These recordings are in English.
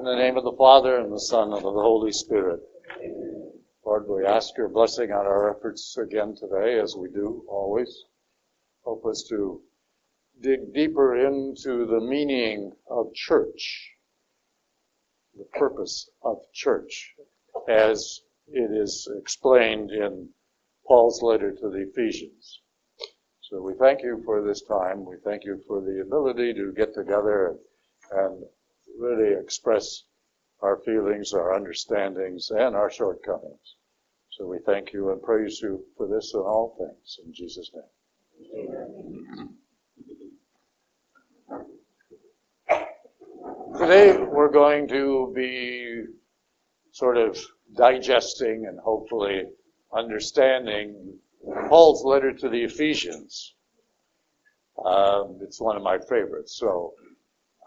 In the name of the Father, and the Son, and of the Holy Spirit. Amen. Lord, we ask your blessing on our efforts again today, as we do always. Help us to dig deeper into the meaning of church, the purpose of church, as it is explained in Paul's letter to the Ephesians. So we thank you for this time. We thank you for the ability to get together and really express our feelings, our understandings, and our shortcomings. So we thank you and praise you for this and all things. In Jesus' name. Amen. Today we're going to be sort of digesting and hopefully understanding Paul's letter to the Ephesians. It's one of my favorites, so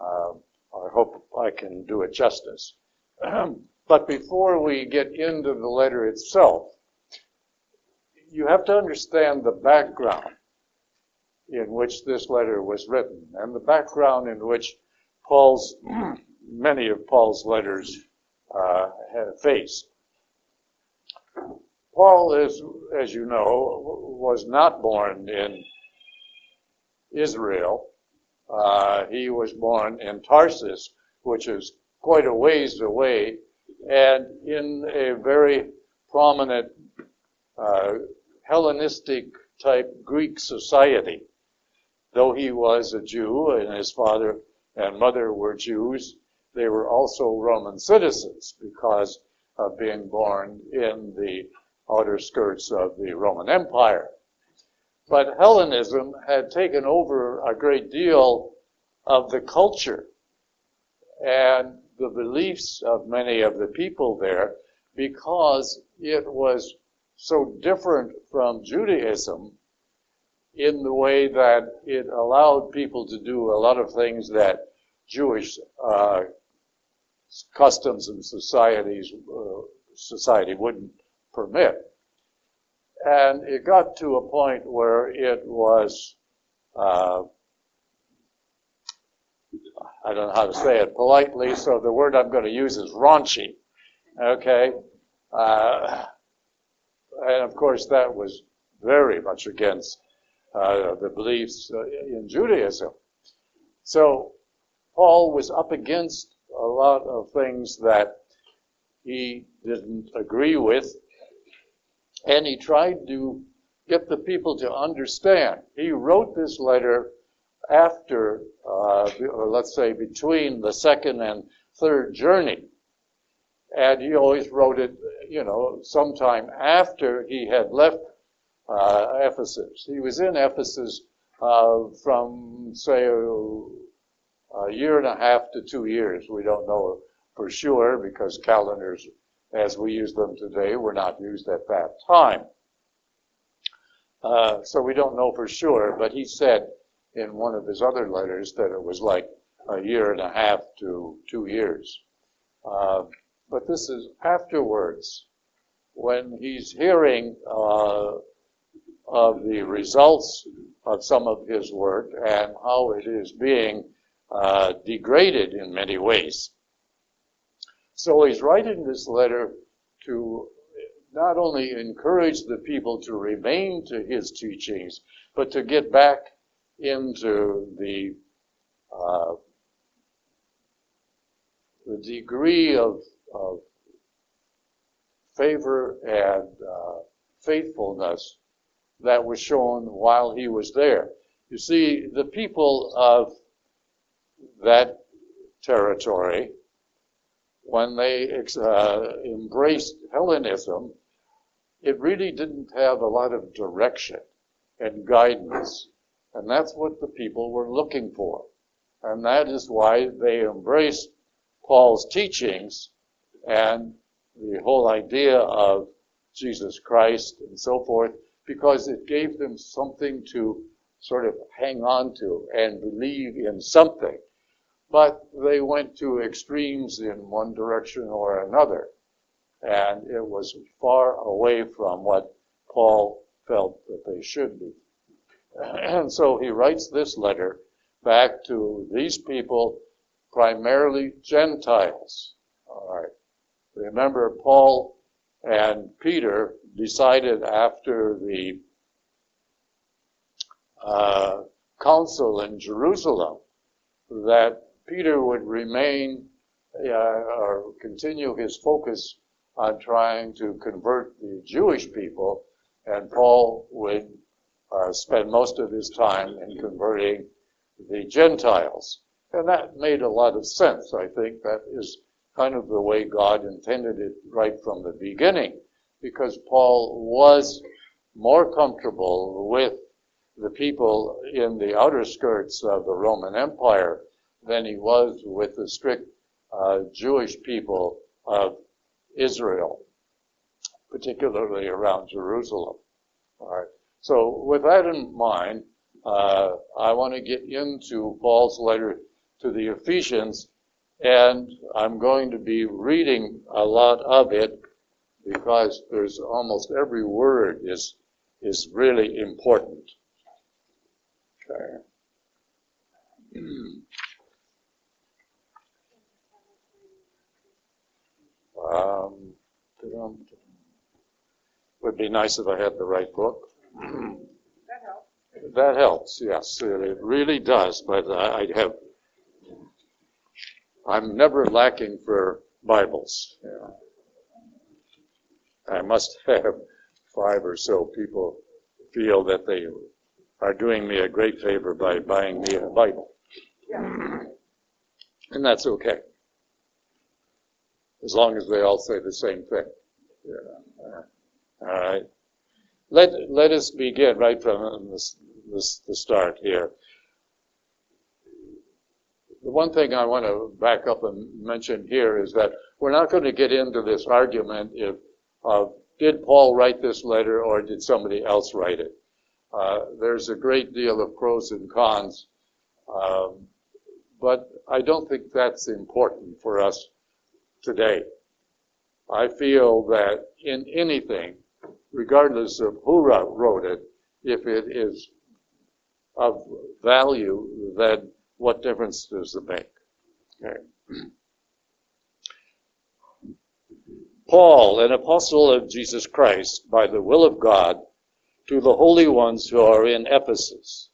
I hope I can do it justice. But before we get into the letter itself, you have to understand the background in which this letter was written and the background in which many of Paul's letters have faced. Paul, as you know, was not born in Israel. He was born in Tarsus, which is quite a ways away, and in a very prominent Hellenistic-type Greek society. Though he was a Jew and his father and mother were Jews, they were also Roman citizens because of being born in the outer skirts of the Roman Empire. But Hellenism had taken over a great deal of the culture and the beliefs of many of the people there because it was so different from Judaism in the way that it allowed people to do a lot of things that Jewish customs and society wouldn't permit. And it got to a point where it was, I don't know how to say it politely, so the word I'm going to use is raunchy, okay? And of course that was very much against the beliefs in Judaism. So Paul was up against a lot of things that he didn't agree with, and he tried to get the people to understand. He wrote this letter after, or let's say between the second and third journey. And he always wrote it, sometime after he had left Ephesus. He was in Ephesus from, say, a year and a half to 2 years. We don't know for sure because calendars, as we use them today, were not used at that time. So we don't know for sure, but he said in one of his other letters that it was like a year and a half to 2 years. But this is afterwards when he's hearing of the results of some of his work and how it is being degraded in many ways. So he's writing this letter to not only encourage the people to remain to his teachings, but to get back into the degree of favor and faithfulness that was shown while he was there. You see, the people of that territory, when they embraced Hellenism, it really didn't have a lot of direction and guidance. And that's what the people were looking for. And that is why they embraced Paul's teachings and the whole idea of Jesus Christ and so forth, because it gave them something to sort of hang on to and believe in something. But they went to extremes in one direction or another, and it was far away from what Paul felt that they should be. And so he writes this letter back to these people primarily Gentiles. All right. Remember, Paul and Peter decided after the council in Jerusalem that Peter would remain or continue his focus on trying to convert the Jewish people, and Paul would spend most of his time in converting the Gentiles. And that made a lot of sense. I think that is kind of the way God intended it right from the beginning, because Paul was more comfortable with the people in the outer skirts of the Roman Empire than he was with the strict Jewish people of Israel, particularly around Jerusalem. All right. So with that in mind, I want to get into Paul's letter to the Ephesians, and I'm going to be reading a lot of it because there's almost every word is really important. Okay. Would be nice if I had the right book. That helps, yes, it really does. But I'm never lacking for Bibles. Yeah. I must have 5 or so people feel that they are doing me a great favor by buying me a Bible, yeah. And that's okay, as long as they all say the same thing. Yeah. All right. Let us begin right from the start here. The one thing I want to back up and mention here is that we're not going to get into this argument of did Paul write this letter or did somebody else write it. There's a great deal of pros and cons, but I don't think that's important for us today. I feel that in anything, regardless of who wrote it, if it is of value, then what difference does it make? Okay. Paul, an apostle of Jesus Christ, by the will of God, to the holy ones who are in Ephesus.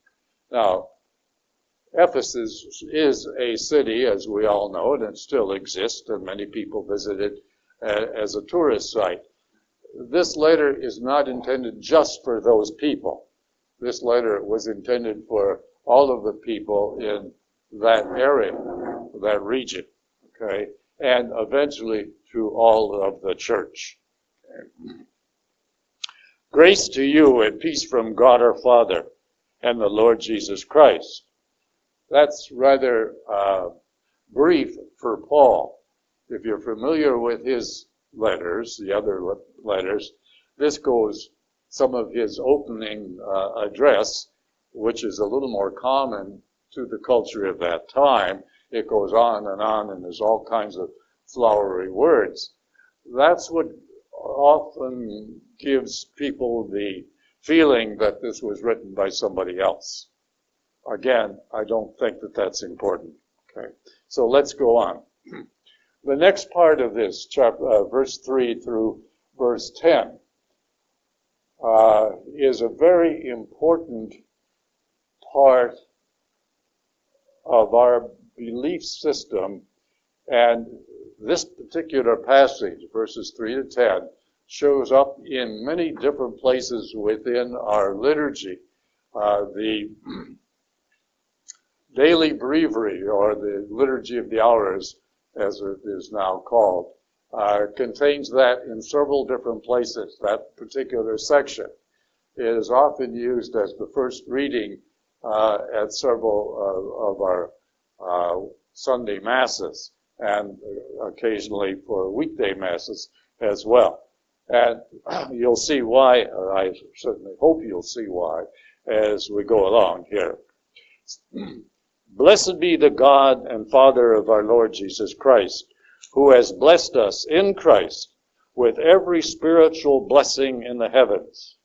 Now, Ephesus is a city, as we all know, and it still exists, and many people visit it as a tourist site. This letter is not intended just for those people. This letter was intended for all of the people in that area, that region, okay, and eventually to all of the church. Okay. Grace to you and peace from God our Father and the Lord Jesus Christ. That's rather brief for Paul. If you're familiar with his letters, the other letters, this goes some of his opening address, which is a little more common to the culture of that time. It goes on, and there's all kinds of flowery words. That's what often gives people the feeling that this was written by somebody else. Again, I don't think that that's important. Okay, so let's go on. The next part of this chapter, verse 3 through verse 10, is a very important part of our belief system. And this particular passage, verses 3 to 10, shows up in many different places within our liturgy. The daily breviary, or the Liturgy of the Hours, as it is now called, contains that in several different places, that particular section. It is often used as the first reading at several of our Sunday Masses, and occasionally for weekday Masses as well. And you'll see why, or I certainly hope you'll see why, as we go along here. Blessed be the God and Father of our Lord Jesus Christ, who has blessed us in Christ with every spiritual blessing in the heavens,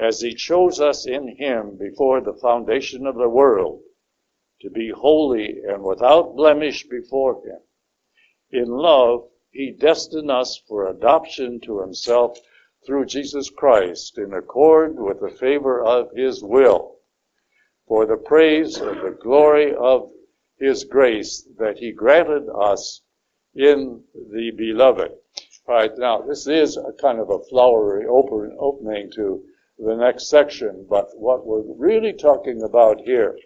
as he chose us in him before the foundation of the world, to be holy and without blemish before him. In love, he destined us for adoption to himself through Jesus Christ in accord with the favor of his will, for the praise and the glory of his grace that he granted us in the beloved. All right, now this is a kind of a flowery opening to the next section, but what we're really talking about here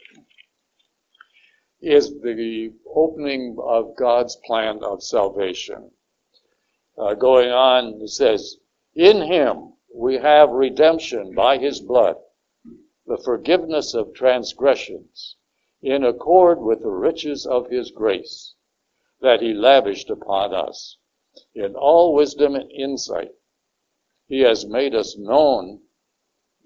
is the opening of God's plan of salvation. Going on, it says, in him we have redemption by his blood, the forgiveness of transgressions, in accord with the riches of his grace that he lavished upon us. In all wisdom and insight, he has made known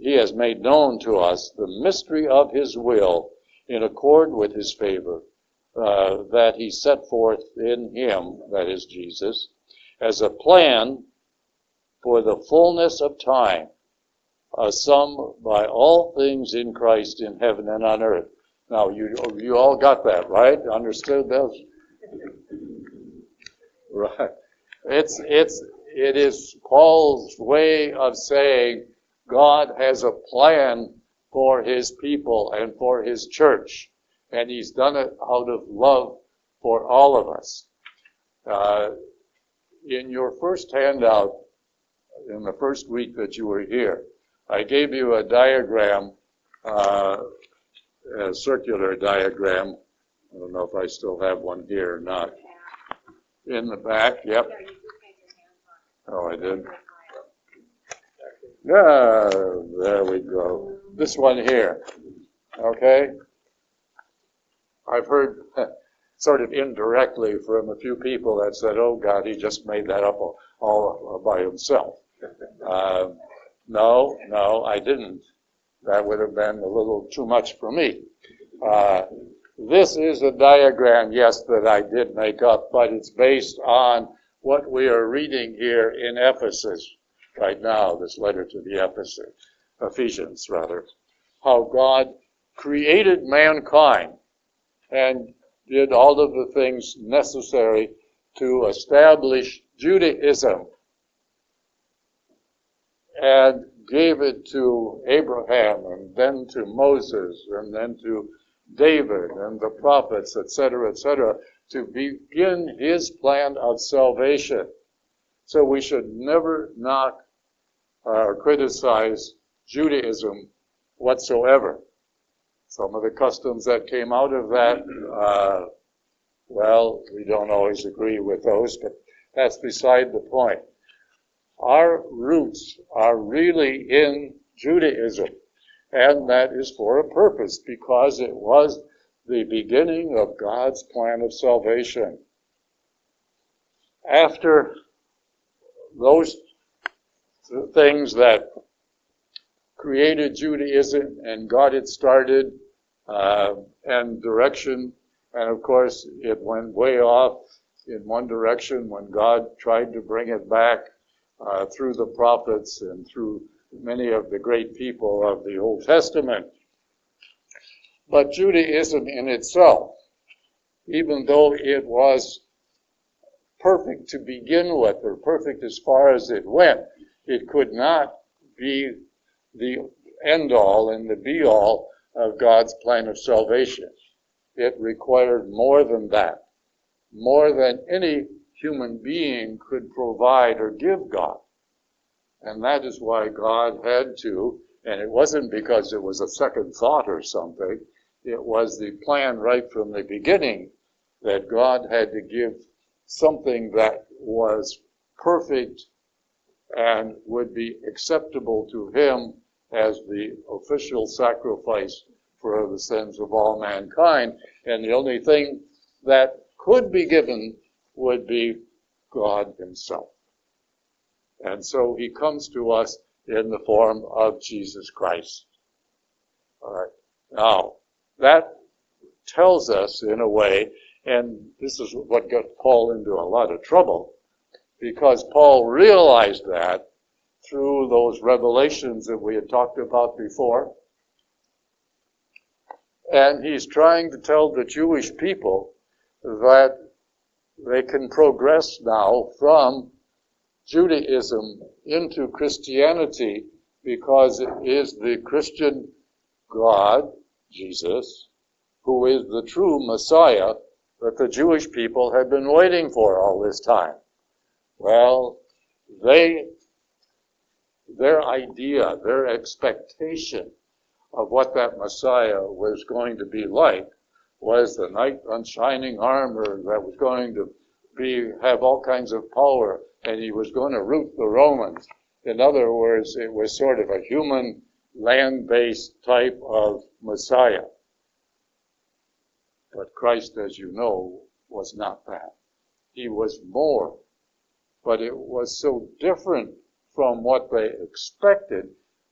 to us the mystery of his will in accord with his favor that he set forth in him, that is Jesus, as a plan for the fullness of time, a sum by all things in Christ in heaven and on earth. Now, you all got that, right? Understood that? Right. It is Paul's way of saying God has a plan for his people and for his church, and he's done it out of love for all of us. In your first handout, in the first week that you were here, I gave you a diagram, a circular diagram. I don't know if I still have one here or not. In the back, yep. Oh, I did. Yeah, there we go. This one here, okay? I've heard sort of indirectly from a few people that said, oh, God, he just made that up all by himself. No, I didn't. That would have been a little too much for me. This is a diagram, yes, that I did make up, but it's based on what we are reading here in Ephesus right now, this letter to the Ephesians, rather, how God created mankind and did all of the things necessary to establish Judaism and gave it to Abraham and then to Moses and then to David and the prophets, etc., to begin his plan of salvation. So we should never knock or criticize Judaism whatsoever. Some of the customs that came out of that, we don't always agree with those, but that's beside the point. Our roots are really in Judaism. And that is for a purpose, because it was the beginning of God's plan of salvation. After those things that created Judaism and got it started and direction, and of course it went way off in one direction when God tried to bring it back through the prophets and through many of the great people of the Old Testament. But Judaism in itself, even though it was perfect to begin with, or perfect as far as it went, it could not be the end-all and the be-all of God's plan of salvation. It required more than that, more than any human being could provide or give God. And that is why God had to, and it wasn't because it was a second thought or something, it was the plan right from the beginning that God had to give something that was perfect and would be acceptable to him as the official sacrifice for the sins of all mankind. And the only thing that could be given would be God himself. And so he comes to us in the form of Jesus Christ. All right. Now, that tells us in a way, and this is what got Paul into a lot of trouble, because Paul realized that through those revelations that we had talked about before, And he's trying to tell the Jewish people that they can progress now from Judaism into Christianity because it is the Christian God, Jesus, who is the true Messiah that the Jewish people have been waiting for all this time. Well, their idea, their expectation of what that Messiah was going to be like was the knight on shining armor that was going to have all kinds of power, and he was going to root the Romans. In other words, it was sort of a human, land-based type of Messiah. But Christ, as you know, was not that. He was more. But it was so different from what they expected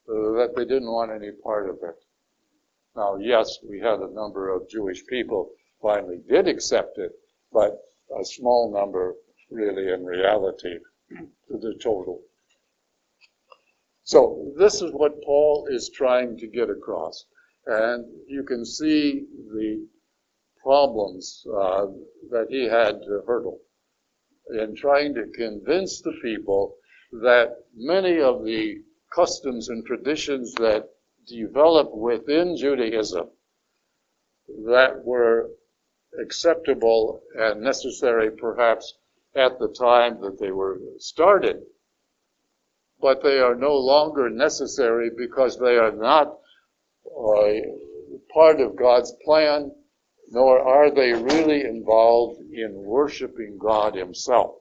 that they didn't want any part of it. Now, yes, we had a number of Jewish people finally did accept it, but a small number really in reality to the total. So this is what Paul is trying to get across. And you can see the problems that he had to hurdle in trying to convince the people that many of the customs and traditions that developed within Judaism that were acceptable and necessary perhaps at the time that they were started, but they are no longer necessary because they are not part of God's plan, nor are they really involved in worshiping God himself.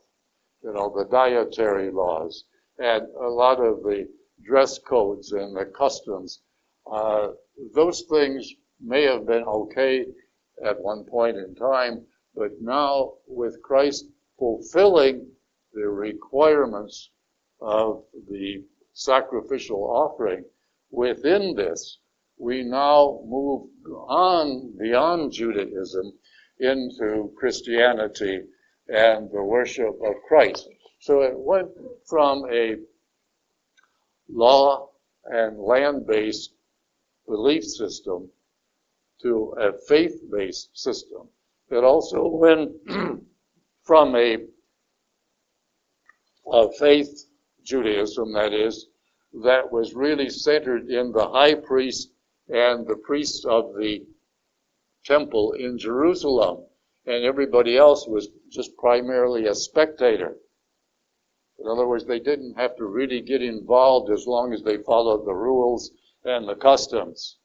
You know, the dietary laws and a lot of the dress codes and the customs. Those things may have been okay at one point in time, but now with Christ fulfilling the requirements of the sacrificial offering, within this, we now move on beyond Judaism into Christianity and the worship of Christ. So it went from a law and land-based belief system to a faith-based system. It also went from a faith Judaism, that is, that was really centered in the high priest and the priests of the temple in Jerusalem, and everybody else was just primarily a spectator. In other words, they didn't have to really get involved as long as they followed the rules and the customs.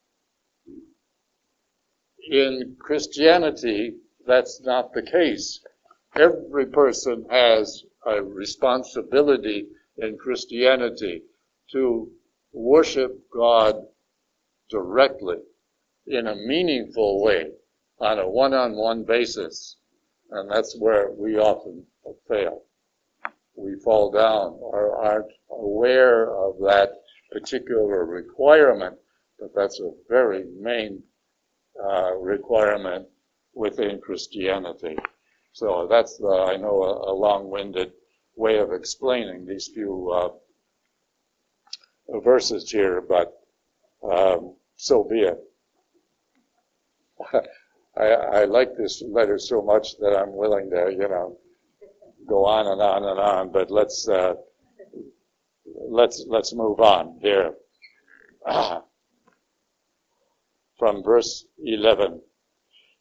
In Christianity, that's not the case. Every person has a responsibility in Christianity to worship God directly in a meaningful way on a one-on-one basis. And that's where we often fail. We fall down or aren't aware of that particular requirement, but that's a very main requirement within Christianity. So that's, I know, a long-winded way of explaining these few verses here, but so be it. I like this letter so much that I'm willing to, go on and on and on, but let's move on here. From verse 11.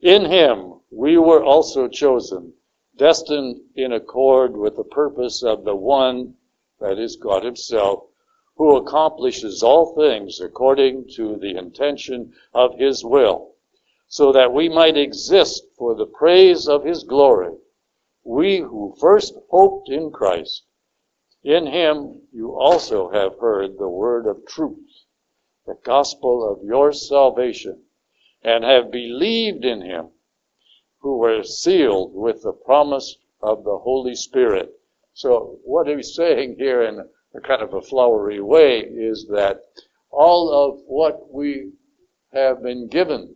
In him we were also chosen, destined in accord with the purpose of the one, that is God himself, who accomplishes all things according to the intention of his will, so that we might exist for the praise of his glory. We who first hoped in Christ, in him you also have heard the word of truth, the gospel of your salvation, and have believed in him, who were sealed with the promise of the Holy Spirit. So what he's saying here in a kind of a flowery way is that all of what we have been given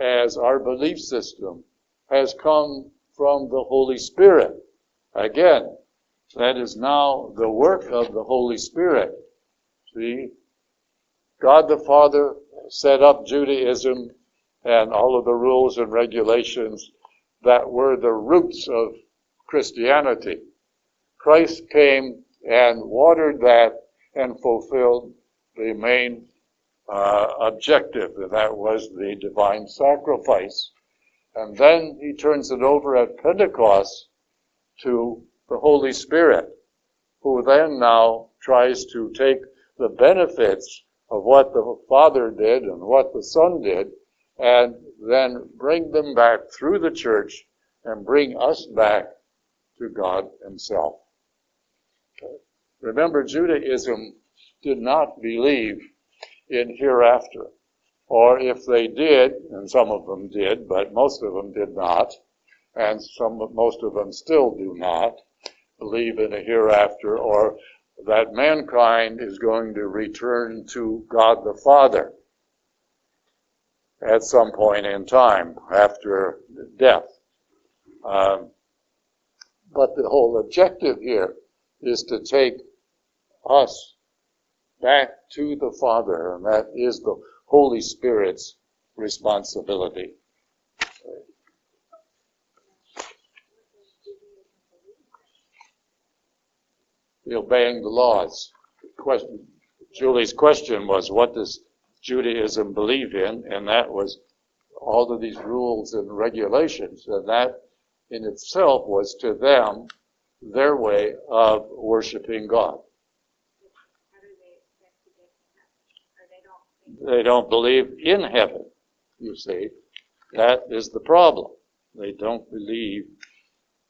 as our belief system has come from the Holy Spirit. Again, that is now the work of the Holy Spirit. See? God the Father set up Judaism and all of the rules and regulations that were the roots of Christianity. Christ came and watered that and fulfilled the main objective, and that was the divine sacrifice. And then he turns it over at Pentecost to the Holy Spirit, who then now tries to take the benefits of what the Father did and what the Son did, and then bring them back through the church and bring us back to God himself. Okay. Remember, Judaism did not believe in hereafter, or if they did, and some of them did, but most of them did not, and most of them still do not believe in a hereafter, or that mankind is going to return to God the Father at some point in time after death. But the whole objective here is to take us back to the Father, and that is the Holy Spirit's responsibility. Obeying the laws. Julie's question was, what does Judaism believe in? And that was all of these rules and regulations. And that in itself was to them their way of worshiping God. They don't believe in heaven, you see. That is the problem. They don't believe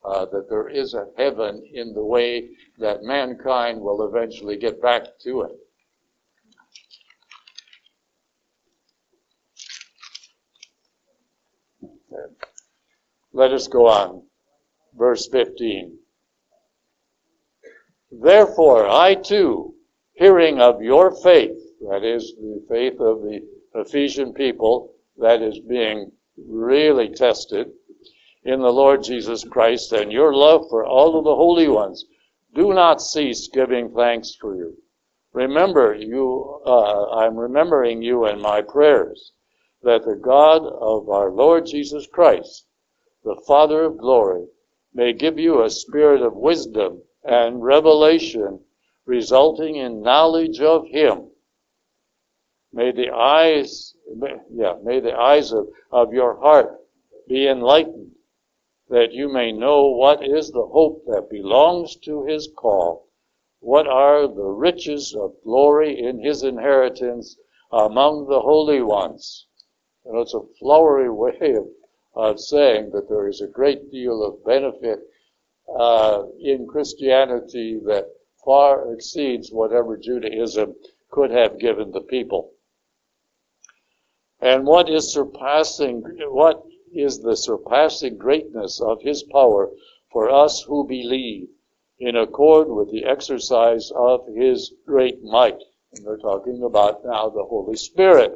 that there is a heaven in the way that mankind will eventually get back to it. Okay. Let us go on. Verse 15. Therefore, I too, hearing of your faith, that is the faith of the Ephesian people that is being really tested, in the Lord Jesus Christ and your love for all of the holy ones, do not cease giving thanks for you. Remember you, I'm remembering you in my prayers, that the God of our Lord Jesus Christ, the Father of glory, may give you a spirit of wisdom and revelation resulting in knowledge of him. May the eyes of your heart be enlightened, that you may know what is the hope that belongs to his call, what are the riches of glory in his inheritance among the holy ones. And it's a flowery way of saying that there is a great deal of benefit in Christianity that far exceeds whatever Judaism could have given the people. And what is the surpassing greatness of his power for us who believe, in accord with the exercise of his great might. And they're talking about now the Holy Spirit,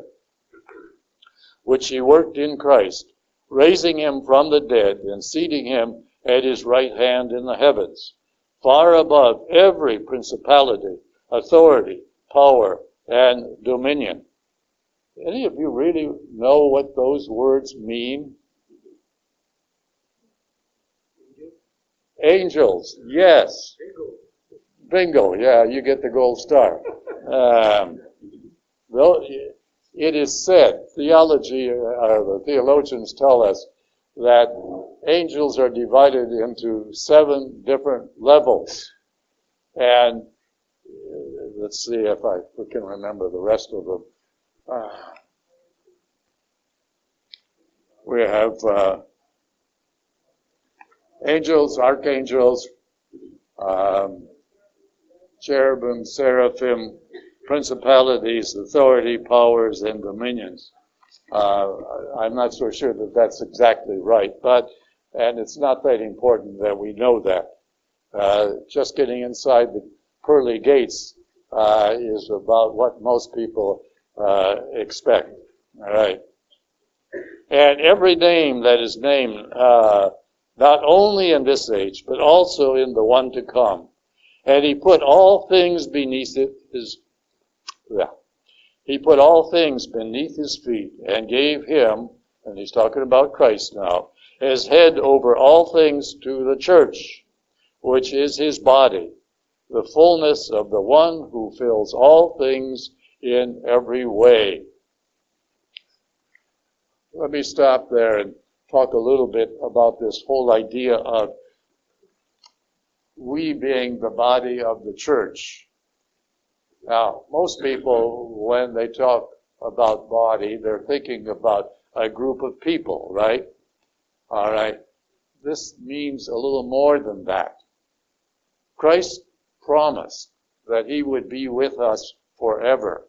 which he worked in Christ, raising him from the dead and seating him at his right hand in the heavens, far above every principality, authority, power, and dominion. Any of you really know what those words mean? Angels, yes. Bingo, yeah, you get the gold star. It is said, the theologians tell us that angels are divided into 7 different levels. And let's see if I can remember the rest of them. We have angels, archangels, cherubim, seraphim, principalities, authority, powers, and dominions. I'm not so sure that that's exactly right, and it's not that important that we know that. Just getting inside the pearly gates is about what most people expect. All right. And every name that is named, not only in this age, but also in the one to come. And he put all things beneath his He put all things beneath his feet and gave him, and he's talking about Christ now, as head over all things to the church, which is his body, the fullness of the one who fills all things in every way. Let me stop there and talk a little bit about this whole idea of we being the body of the church. Now, most people, when they talk about body, they're thinking about a group of people, right? All right. This means a little more than that. Christ promised that he would be with us forever.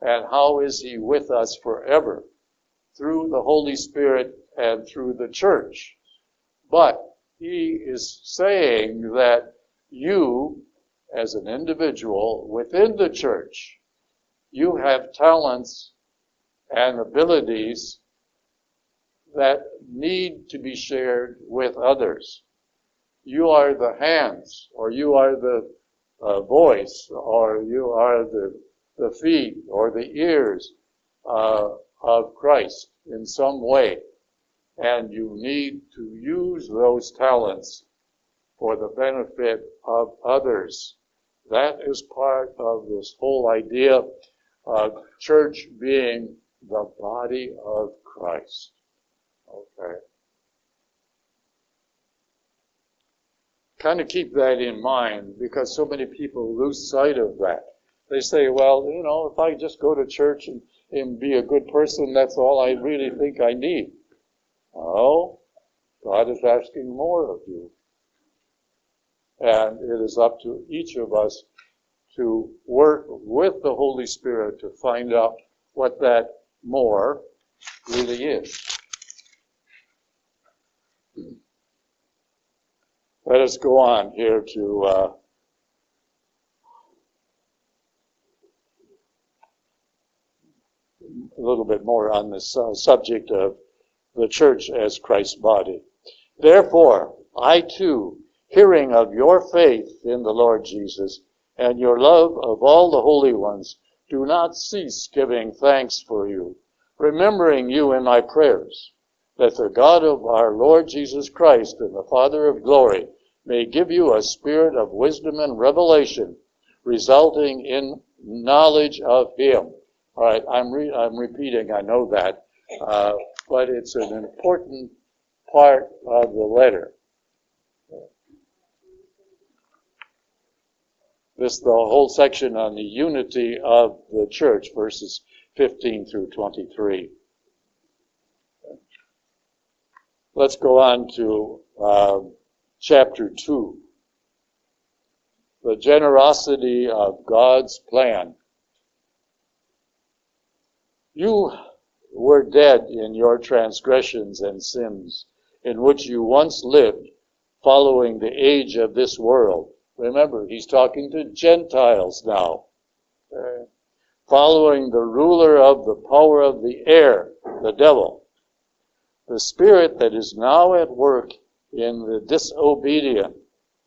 And how is he with us forever? Through the Holy Spirit and through the church. But he is saying that you, as an individual within the church, you have talents and abilities that need to be shared with others. You are the hands, or you are the voice, or you are the feet, or the ears of Christ in some way. And you need to use those talents for the benefit of others. That is part of this whole idea of church being the body of Christ. Okay. Kind of keep that in mind, because so many people lose sight of that. They say, well, you know, if I just go to church and be a good person, that's all I really think I need. Oh, God is asking more of you. And it is up to each of us to work with the Holy Spirit to find out what that more really is. Let us go on here to a little bit more on this subject of the church as Christ's body. Therefore, I too, hearing of your faith in the Lord Jesus and your love of all the holy ones, do not cease giving thanks for you, remembering you in my prayers, that the God of our Lord Jesus Christ and the Father of glory may give you a spirit of wisdom and revelation, resulting in knowledge of him. All right, I'm repeating, I know that, but it's an important part of the letter. This, the whole section on the unity of the church, verses 15 through 23. Let's go on to chapter 2. The generosity of God's plan. You were dead in your transgressions and sins, in which you once lived, following the age of this world. Remember, he's talking to Gentiles now. Okay. Following the ruler of the power of the air, the devil, the spirit that is now at work in the disobedient.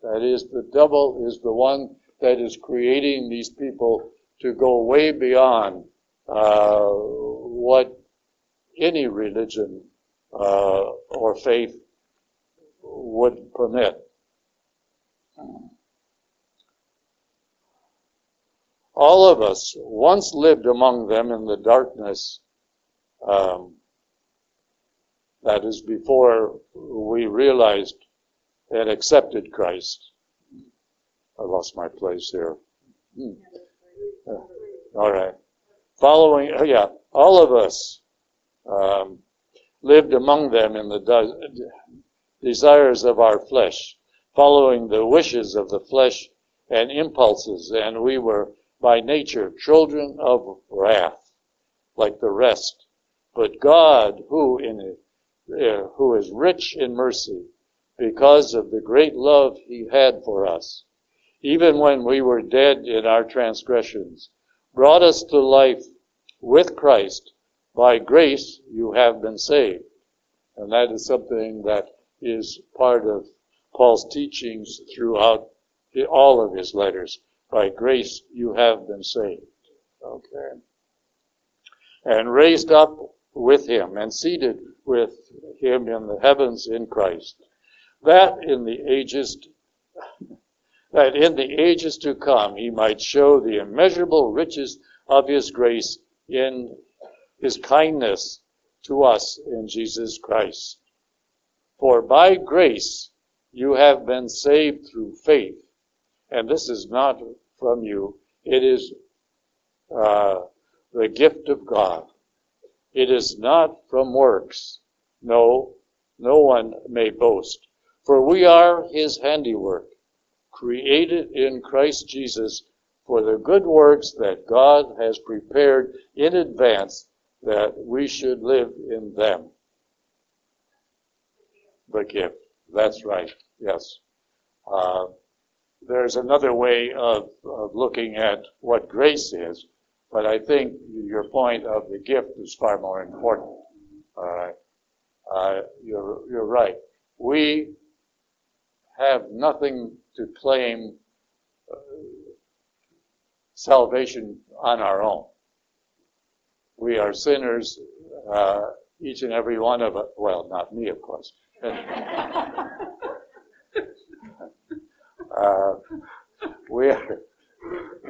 That is, the devil is the one that is creating these people to go way beyond what any religion or faith would permit. All of us once lived among them in the darkness. That is before we realized and accepted Christ. I lost my place here. All right. All of us lived among them in the desires of our flesh, following the wishes of the flesh and impulses, and we were by nature children of wrath, like the rest. But God, who is rich in mercy, because of the great love he had for us, even when we were dead in our transgressions, brought us to life with Christ. By grace you have been saved. And that is something that is part of Paul's teachings throughout all of his letters. By grace you have been saved. Okay. and raised up with him and seated with him in the heavens in Christ, that in the ages to come he might show the immeasurable riches of his grace in his kindness to us in Jesus Christ. For by grace you have been saved through faith, and this is not from you. It is the gift of God. It is not from works. No, no one may boast. For we are his handiwork, created in Christ Jesus for the good works that God has prepared in advance that we should live in them. The gift. That's right. Yes. There's another way of looking at what grace is, but I think your point of the gift is far more important. All right. You're right. We have nothing to claim salvation on our own. We are sinners, each and every one of us. Well, not me, of course.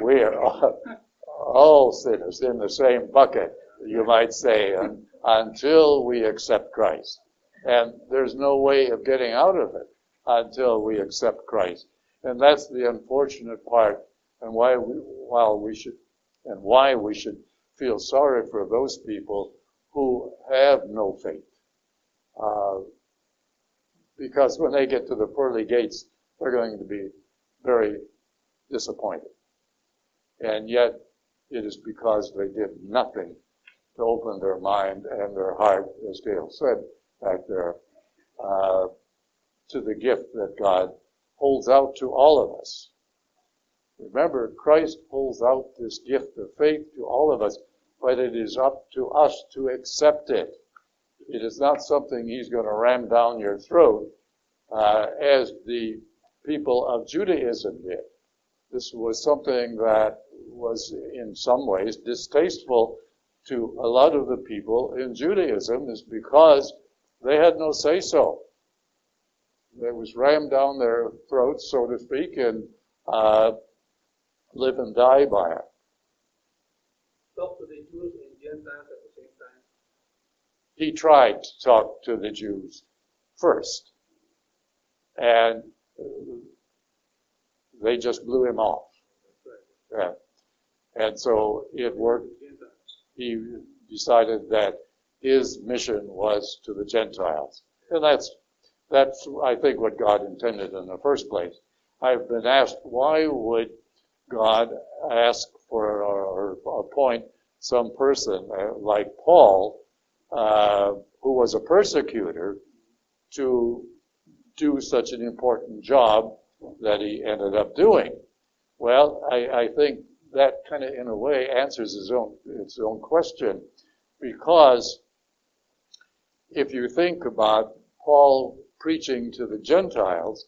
We are all sinners in the same bucket, you might say, until we accept Christ. And there's no way of getting out of it until we accept Christ. And that's the unfortunate part, and why we should feel sorry for those people who have no faith. Because when they get to the pearly gates, they're going to be very disappointed. And yet, it is because they did nothing to open their mind and their heart, as Dale said back there, to the gift that God holds out to all of us. Remember, Christ holds out this gift of faith to all of us, but it is up to us to accept it. It is not something he's going to ram down your throat as the people of Judaism did. This was something that was in some ways distasteful to a lot of the people in Judaism, is because they had no say-so. It was rammed down their throats, so to speak, and live and die by it. Talk to the Jews and Gentiles at the same time. He tried to talk to the Jews first, and they just blew him off. Right. Yeah. And so it worked. He decided that his mission was to the Gentiles. And that's I think what God intended in the first place. I've been asked, why would God ask for or appoint some person like Paul, who was a persecutor, to do such an important job that he ended up doing? Well, I think that kind of, in a way, answers its own question, because if you think about Paul preaching to the Gentiles,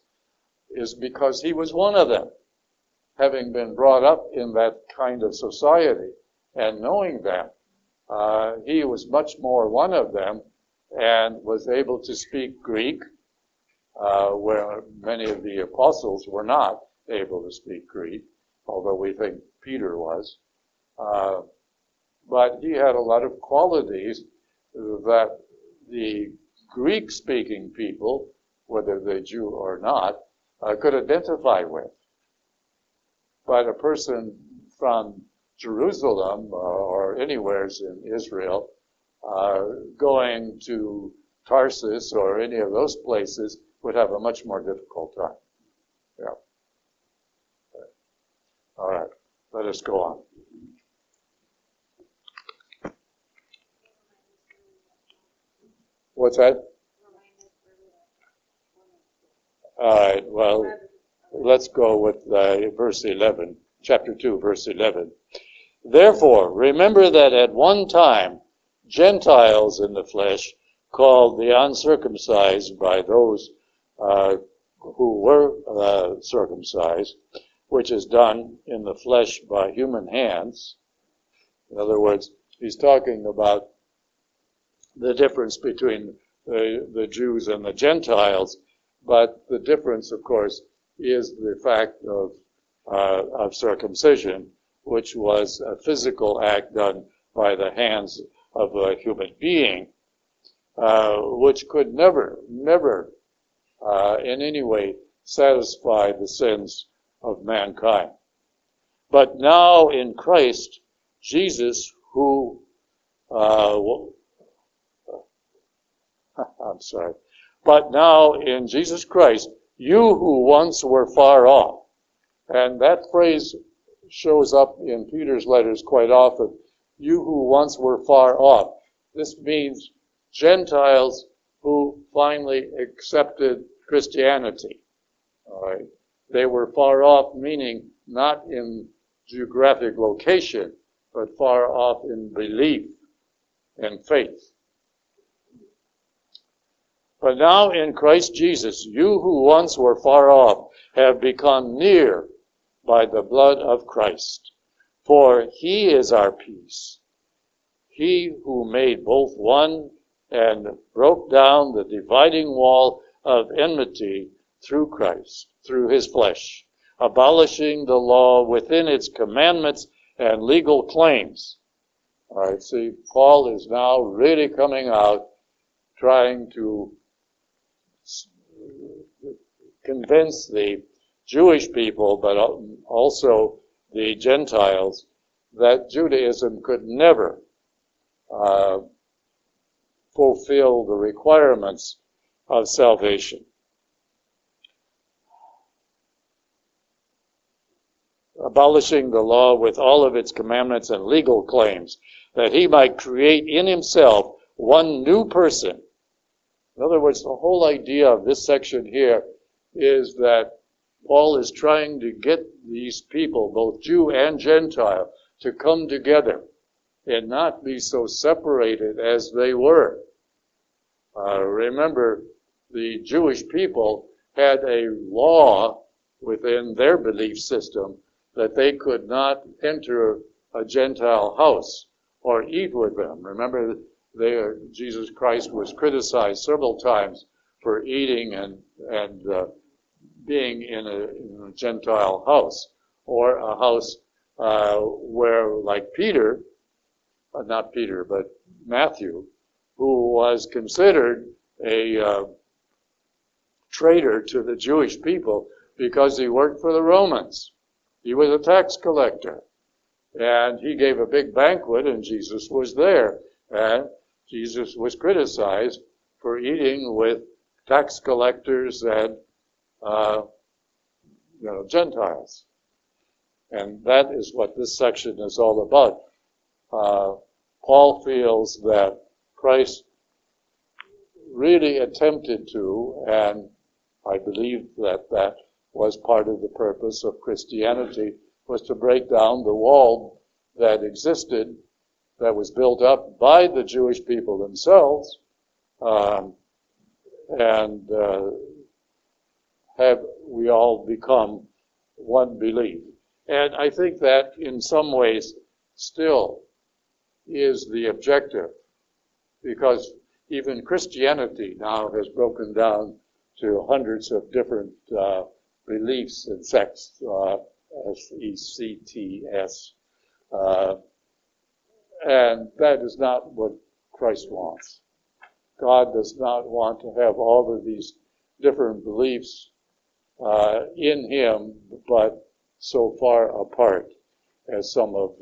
is because he was one of them, having been brought up in that kind of society and knowing them. He was much more one of them and was able to speak Greek, where many of the apostles were not able to speak Greek, although we think Peter was. But he had a lot of qualities that the Greek-speaking people, whether they're Jew or not, could identify with. But a person from Jerusalem or anywhere in Israel going to Tarsus or any of those places would have a much more difficult time. Yeah. All right. Let us go on. What's that? All right. Well, let's go with verse 11, chapter 2, verse 11. Therefore, remember that at one time, Gentiles in the flesh, called the uncircumcised by those who were circumcised, which is done in the flesh by human hands. In other words, He's talking about the difference between the Jews and the Gentiles, but the difference, of course, is the fact of circumcision, which was a physical act done by the hands of a human being, which could never in any way satisfy the sins of mankind. But now in Christ Jesus, But now in Jesus Christ, you who once were far off. And that phrase shows up in Peter's letters quite often. You who once were far off. This means Gentiles who finally accepted Christianity. All right. They were far off, meaning not in geographic location, but far off in belief and faith. But now in Christ Jesus, you who once were far off have become near by the blood of Christ. For he is our peace, he who made both one and broke down the dividing wall of enmity through Christ, through his flesh, abolishing the law within its commandments and legal claims. All right, see, Paul is now really coming out, trying to convince the Jewish people, but also the Gentiles, that Judaism could never fulfill the requirements of salvation. Abolishing the law with all of its commandments and legal claims, that he might create in himself one new person. In other words, the whole idea of this section here is that Paul is trying to get these people, both Jew and Gentile, to come together and not be so separated as they were. Remember, the Jewish people had a law within their belief system that they could not enter a Gentile house or eat with them. Remember, Jesus Christ was criticized several times for eating and being in a Gentile house, or a house where, like Matthew, who was considered a traitor to the Jewish people because he worked for the Romans. He was a tax collector, and he gave a big banquet, and Jesus was there. And Jesus was criticized for eating with tax collectors and Gentiles. And that is what this section is all about. Paul feels that Christ really attempted to, and I believe that was part of the purpose of Christianity, was to break down the wall that existed, that was built up by the Jewish people themselves, and have we all become one belief. And I think that in some ways still is the objective, because even Christianity now has broken down to hundreds of different beliefs and sects, sects, and that is not what Christ wants. God does not want to have all of these different beliefs in him, but so far apart as some of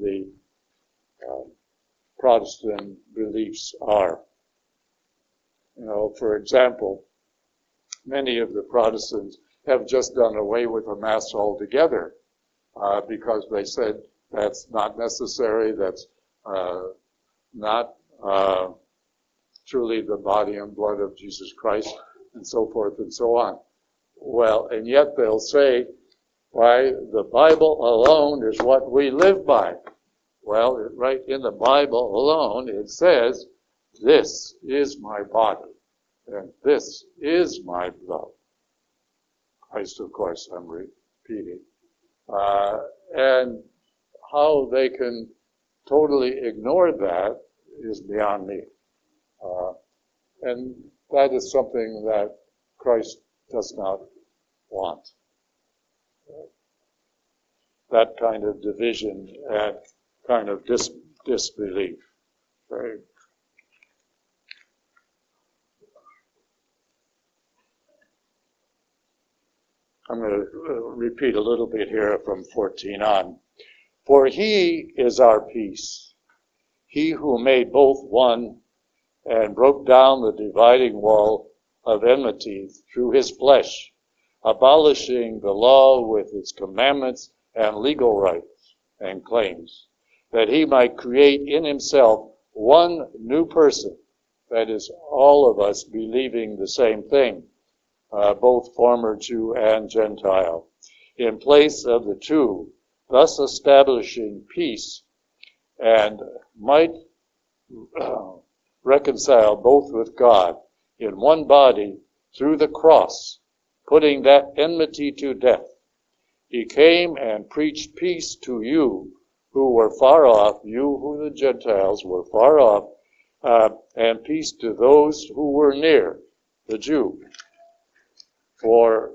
the Protestant beliefs are. You know, for example, many of the Protestants have just done away with the Mass altogether because they said that's not necessary, that's not truly the body and blood of Jesus Christ, and so forth and so on. Well, and yet they'll say, why, the Bible alone is what we live by. Well, right in the Bible alone, it says, this is my body, and this is my blood. Christ, of course, I'm repeating. And how they can totally ignore that is beyond me. And that is something that Christ does not want. That kind of division and kind of disbelief. Right? I'm going to repeat a little bit here from 14 on. For he is our peace, he who made both one and broke down the dividing wall of enmity through his flesh, abolishing the law with its commandments and legal rights and claims, that he might create in himself one new person, that is, all of us believing the same thing, both former Jew and Gentile, in place of the two, thus establishing peace, and might reconcile both with God in one body through the cross, putting that enmity to death. He came and preached peace to you who were far off, you who the Gentiles were far off, and peace to those who were near, the Jew. For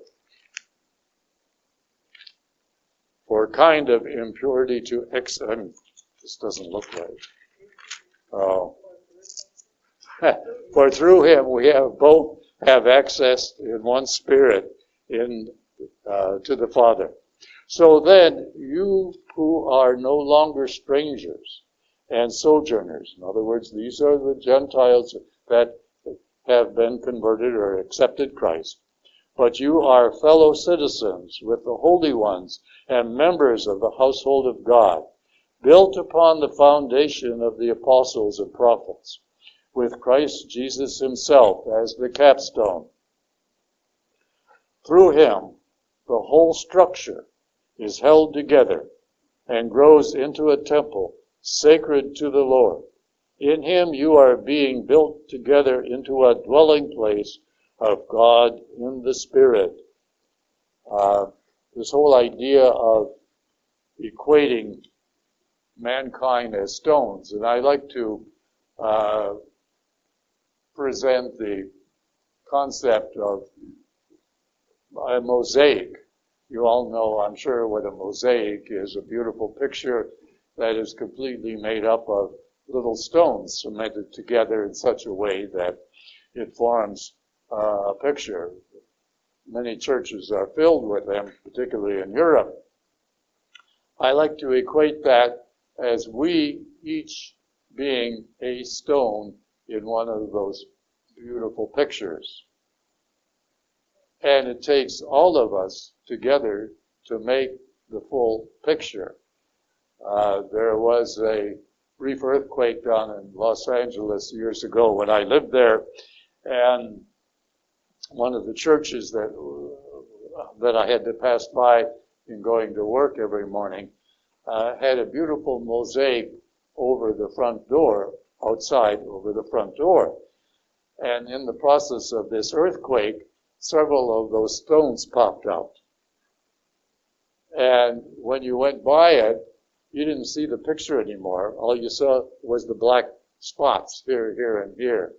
kind of impurity to this doesn't look right. Oh. For through him we have both have access in one spirit to the Father. So then, you who are no longer strangers and sojourners, in other words, these are the Gentiles that have been converted or accepted Christ, but you are fellow citizens with the holy ones and members of the household of God, built upon the foundation of the apostles and prophets, with Christ Jesus himself as the capstone. Through him, the whole structure is held together and grows into a temple sacred to the Lord. In him you are being built together into a dwelling place of God in the Spirit. This whole idea of equating mankind as stones, and I like to present the concept of a mosaic. You all know, I'm sure, what a mosaic is, a beautiful picture that is completely made up of little stones cemented together in such a way that it forms a picture. Many churches are filled with them, particularly in Europe. I like to equate that as we each being a stone in one of those beautiful pictures. And it takes all of us together to make the full picture. There was a brief earthquake down in Los Angeles years ago when I lived there, and one of the churches that I had to pass by in going to work every morning had a beautiful mosaic over the front door. And in the process of this earthquake, several of those stones popped out. And when you went by it, you didn't see the picture anymore. All you saw was the black spots here, here, and here.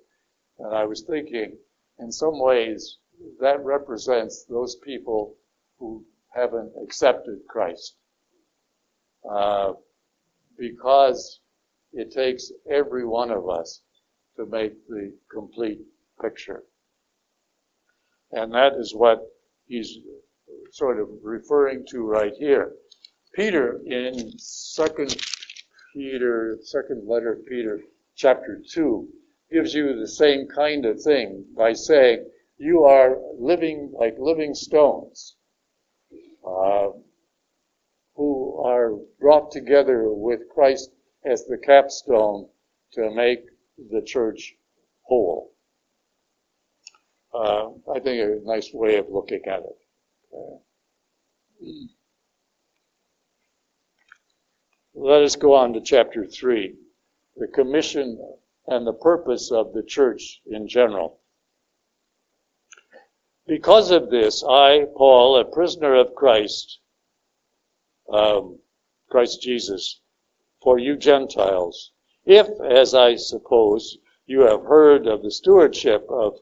And I was thinking, in some ways, that represents those people who haven't accepted Christ. Because it takes every one of us to make the complete picture. And that is what he's sort of referring to right here. Peter, in second letter of Peter, chapter 2, gives you the same kind of thing by saying, you are living stones who are brought together with Christ as the capstone to make the church whole. I think a nice way of looking at it. Let us go on to chapter 3, the commission and the purpose of the church in general. Because of this, I, Paul, a prisoner of Christ Jesus, for you Gentiles. If, as I suppose, you have heard of the stewardship of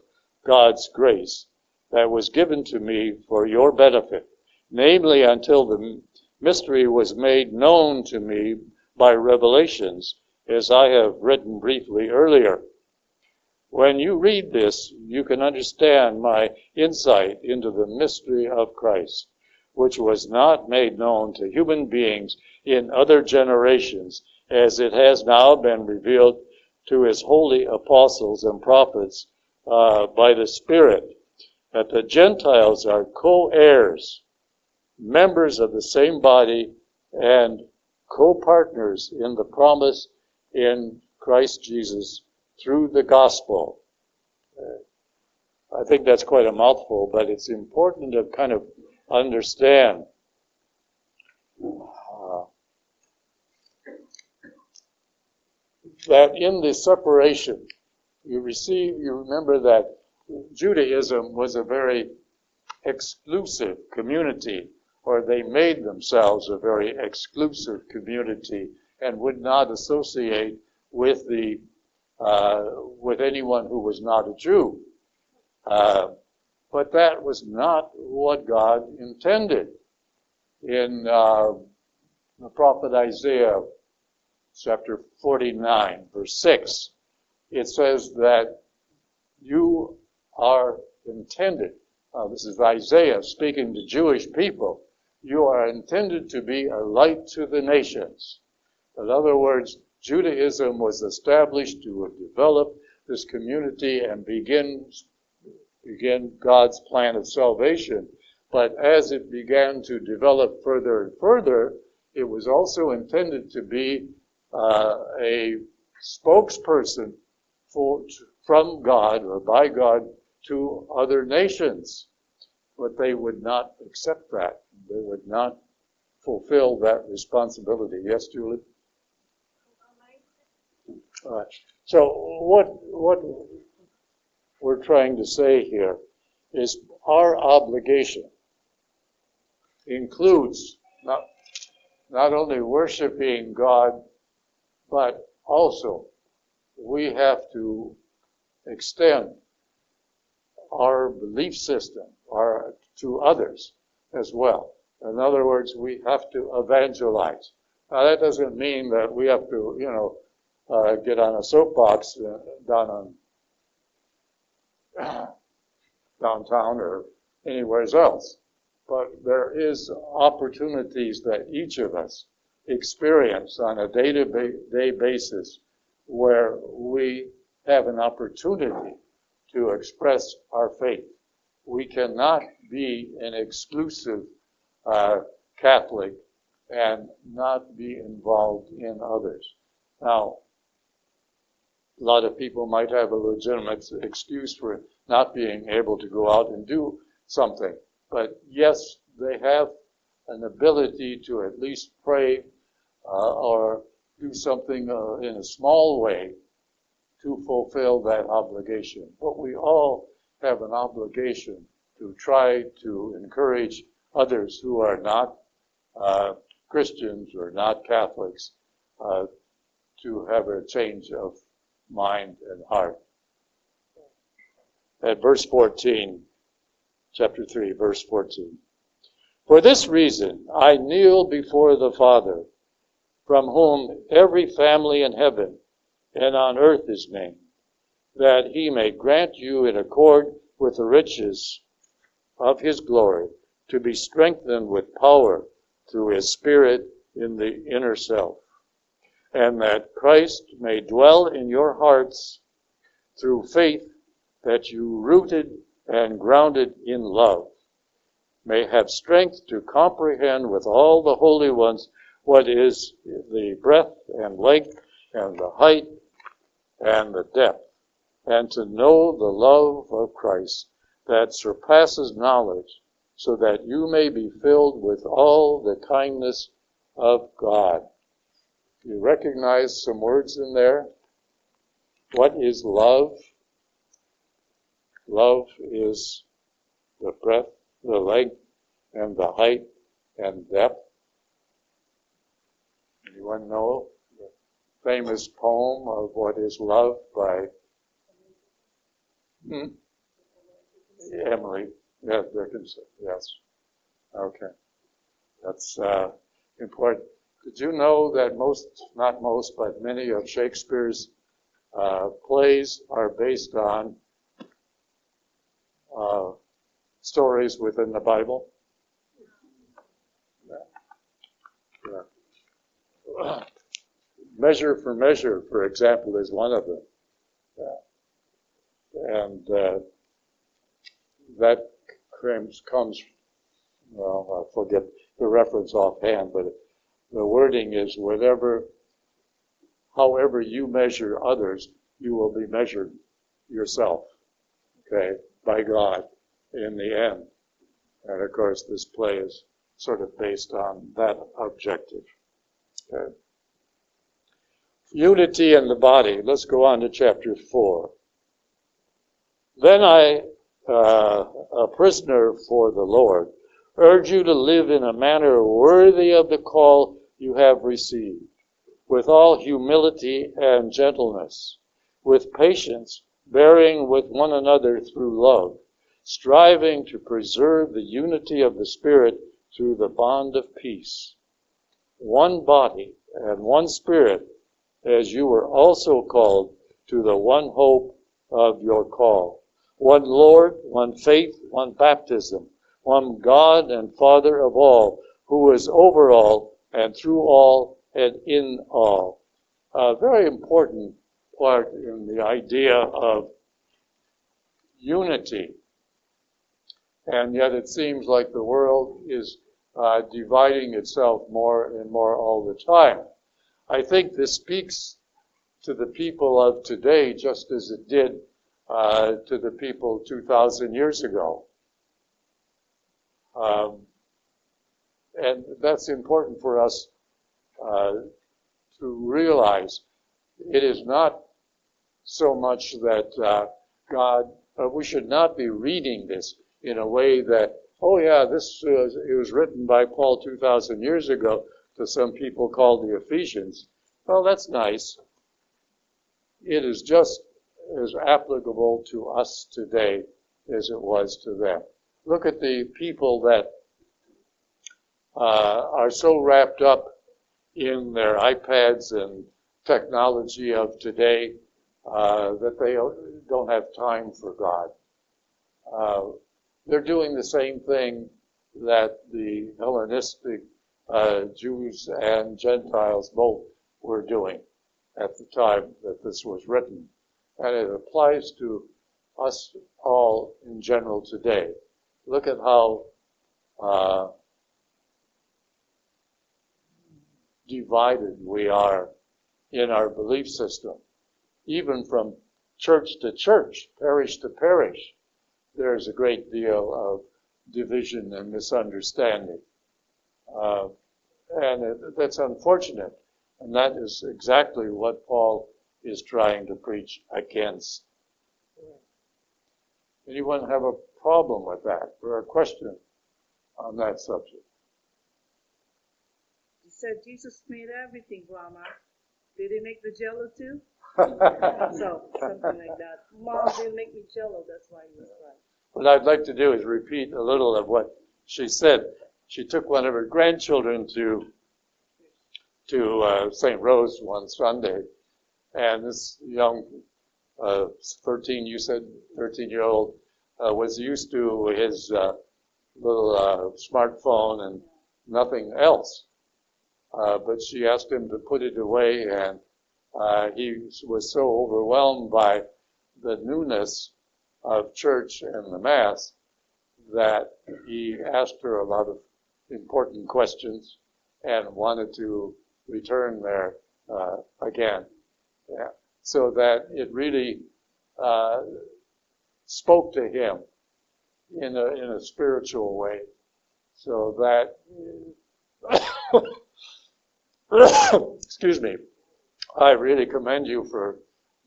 God's grace that was given to me for your benefit, namely until the mystery was made known to me by revelations, as I have written briefly earlier. When you read this, you can understand my insight into the mystery of Christ, which was not made known to human beings in other generations, as it has now been revealed to his holy apostles and prophets by the Spirit, that the Gentiles are co-heirs, members of the same body, and co-partners in the promise in Christ Jesus through the gospel. I think that's quite a mouthful, but it's important to kind of understand. That in the separation, you remember that Judaism was a very exclusive community, or they made themselves a very exclusive community and would not associate with with anyone who was not a Jew. But that was not what God intended. In the prophet Isaiah, chapter 49, verse 6, it says that you are intended, this is Isaiah speaking to Jewish people, you are intended to be a light to the nations. In other words, Judaism was established to develop this community and begin God's plan of salvation. But as it began to develop further and further, it was also intended to be a spokesperson from God or by God to other nations. But they would not accept that. They would not fulfill that responsibility. Yes, Julie? All right. So what we're trying to say here is our obligation includes not only worshiping God, but also we have to extend our belief system to others as well. In other words, we have to evangelize. Now, that doesn't mean that we have to, get on a soapbox downtown or anywhere else. But there is opportunities that each of us experience on a day-to-day basis where we have an opportunity to express our faith. We cannot be an exclusive Catholic and not be involved in others. Now, a lot of people might have a legitimate excuse for not being able to go out and do something. But yes, they have an ability to at least pray or do something in a small way to fulfill that obligation. But we all have an obligation to try to encourage others who are not Christians or not Catholics to have a change of mind and heart. At verse 14, chapter 3, verse 14. For this reason I kneel before the Father, from whom every family in heaven and on earth is named, that he may grant you in accord with the riches of his glory to be strengthened with power through his Spirit in the inner self, and that Christ may dwell in your hearts through faith, that you, rooted and grounded in love, may have strength to comprehend with all the holy ones what is the breadth and length and the height and the depth, and to know the love of Christ that surpasses knowledge, so that you may be filled with all the kindness of God. You recognize some words in there? What is love? Love is the breadth, the length, and the height and depth. Anyone know famous poem of What Is Love by Emily Dickinson, yes. Okay, that's important. Did you know that not most, but many of Shakespeare's plays are based on stories within the Bible? Yeah. Yeah. Measure for Measure, for example, is one of them. Yeah. And that comes, well, I forget the reference offhand, but the wording is however you measure others, you will be measured yourself, okay, by God in the end. And of course, this play is sort of based on that objective. Okay. Unity in the body. Let's go on to chapter 4. Then I, a prisoner for the Lord, urge you to live in a manner worthy of the call you have received, with all humility and gentleness, with patience, bearing with one another through love, striving to preserve the unity of the Spirit through the bond of peace. One body and one Spirit, as you were also called to the one hope of your call. One Lord, one faith, one baptism, one God and Father of all, who is over all and through all and in all. A very important part in the idea of unity. And yet it seems like the world is dividing itself more and more all the time. I think this speaks to the people of today just as it did to the people 2,000 years ago. And that's important for us to realize. It is not so much that we should not be reading this in a way that, oh yeah, this it was written by Paul 2,000 years ago to some people called the Ephesians. Well, that's nice. It is just as applicable to us today as it was to them. Look at the people that are so wrapped up in their iPads and technology of today that they don't have time for God. They're doing the same thing that the Hellenistic Jews and Gentiles both were doing at the time that this was written. And it applies to us all in general today. Look at how divided we are in our belief system. Even from church to church, parish to parish, there's a great deal of division and misunderstanding. And that's unfortunate. And that is exactly what Paul is trying to preach against. Anyone have a problem with that or a question on that subject? You said Jesus made everything, Grandma. Did he make the jello too? So, something like that. Mom didn't make me jello, that's why he was right. What I'd like to do is repeat a little of what she said. She took one of her grandchildren to St. Rose one Sunday, and this young 13-year-old was used to his little smartphone and nothing else. But she asked him to put it away, and he was so overwhelmed by the newness of church and the Mass that he asked her a lot of important questions and wanted to return there again. Yeah. So that it really spoke to him in a spiritual way, so that, excuse me, I really commend you for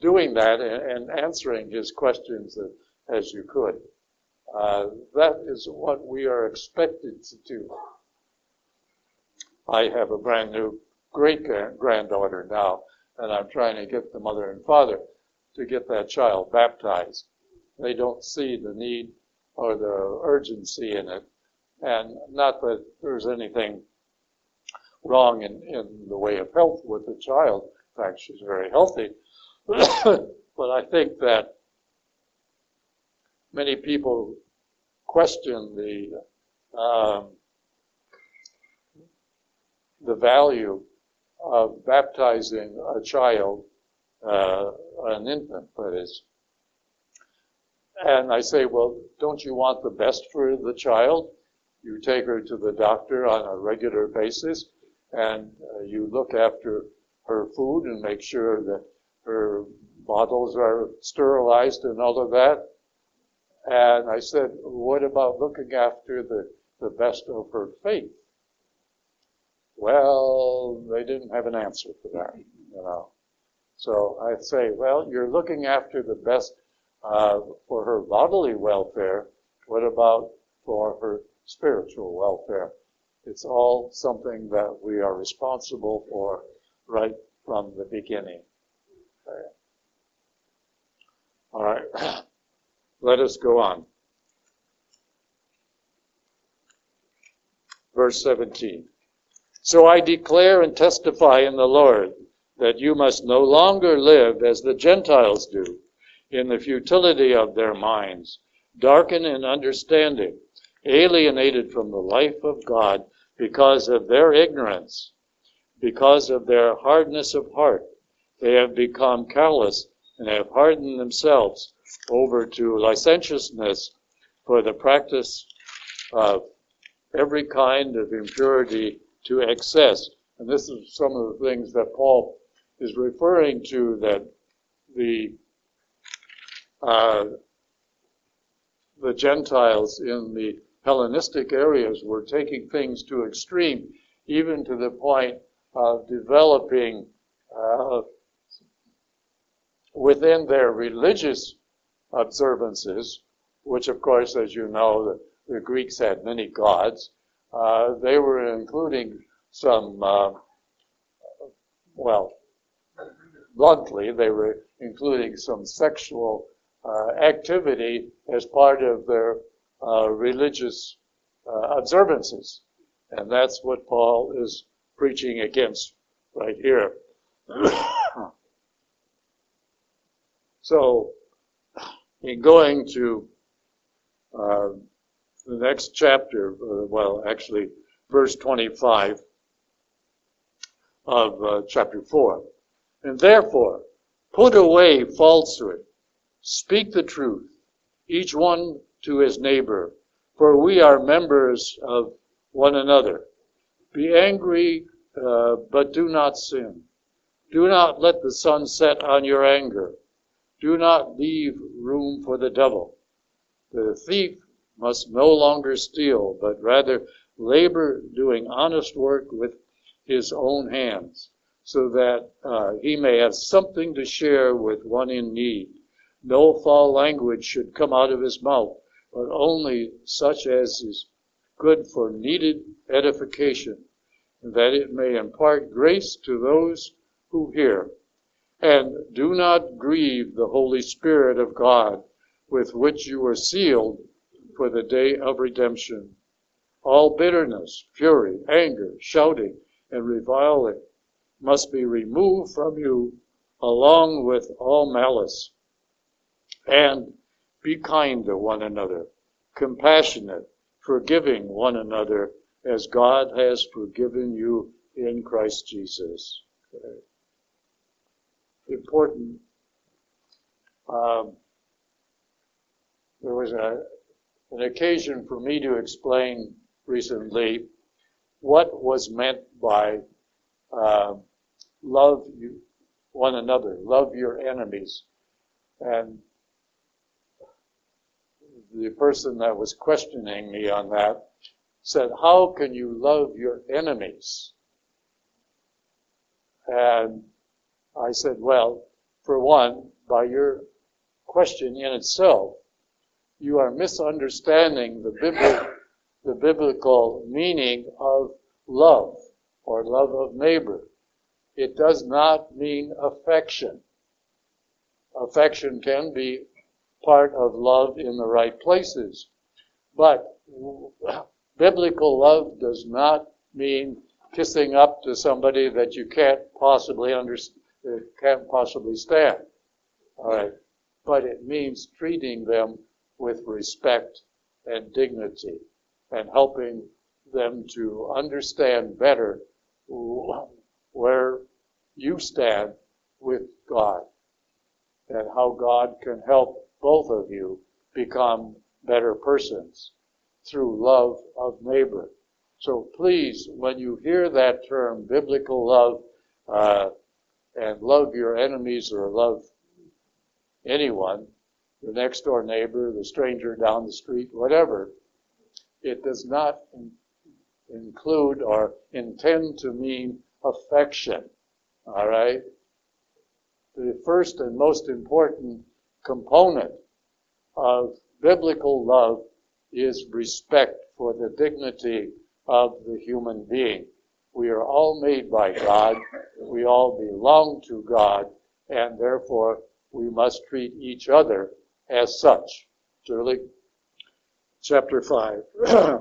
doing that and answering his questions as you could. That is what we are expected to do. I have a brand new great-granddaughter now, and I'm trying to get the mother and father to get that child baptized. They don't see the need or the urgency in it, and not that there's anything wrong in the way of health with the child. In fact, she's very healthy. But I think that many people question the value of baptizing a child, an infant, that is. And I say, well, don't you want the best for the child? You take her to the doctor on a regular basis, and you look after her food and make sure that her bottles are sterilized and all of that. And I said, what about looking after the best of her faith? Well, they didn't have an answer for that, you know. So I say, well, you're looking after the best for her bodily welfare. What about for her spiritual welfare? It's all something that we are responsible for right from the beginning. Okay. All right, let us go on. Verse 17. So I declare and testify in the Lord that you must no longer live as the Gentiles do, in the futility of their minds, darkened in understanding, alienated from the life of God because of their ignorance, because of their hardness of heart. They have become callous and have hardened themselves over to licentiousness for the practice of every kind of impurity to excess. And this is some of the things that Paul is referring to, that the Gentiles in the Hellenistic areas were taking things to extreme, even to the point of developing within their religious observances, which of course, as you know, the Greeks had many gods. They were including some, well, bluntly, they were including some sexual activity as part of their religious observances. And that's what Paul is preaching against right here. So, in going to the next chapter, well, actually, verse 25 of chapter 4. And therefore, put away falsehood, speak the truth, each one to his neighbor, for we are members of one another. Be angry, but do not sin. Do not let the sun set on your anger. Do not leave room for the devil. The thief must no longer steal, but rather labor doing honest work with his own hands, so that he may have something to share with one in need. No foul language should come out of his mouth, but only such as is good for needed edification, that it may impart grace to those who hear. And do not grieve the Holy Spirit of God, with which you were sealed for the day of redemption. All bitterness, fury, anger, shouting, and reviling must be removed from you, along with all malice. And be kind to one another, compassionate, forgiving one another, as God has forgiven you in Christ Jesus. Okay. Important. There was an occasion for me to explain recently what was meant by love one another, love your enemies. And the person that was questioning me on that said, how can you love your enemies? And I said, well, for one, by your question in itself, you are misunderstanding the biblical meaning of love, or love of neighbor. It does not mean affection. Affection can be part of love in the right places. But biblical love does not mean kissing up to somebody that you can't possibly stand. All right. But it means treating them with respect and dignity and helping them to understand better where you stand with God and how God can help both of you become better persons through love of neighbor. So please, when you hear that term, biblical love, and love your enemies or love anyone, your next door neighbor, the stranger down the street, whatever, it does not include or intend to mean affection. All right? The first and most important component of biblical love is respect for the dignity of the human being. We are all made by God. We all belong to God, and therefore we must treat each other as such. Surely. Chapter 5.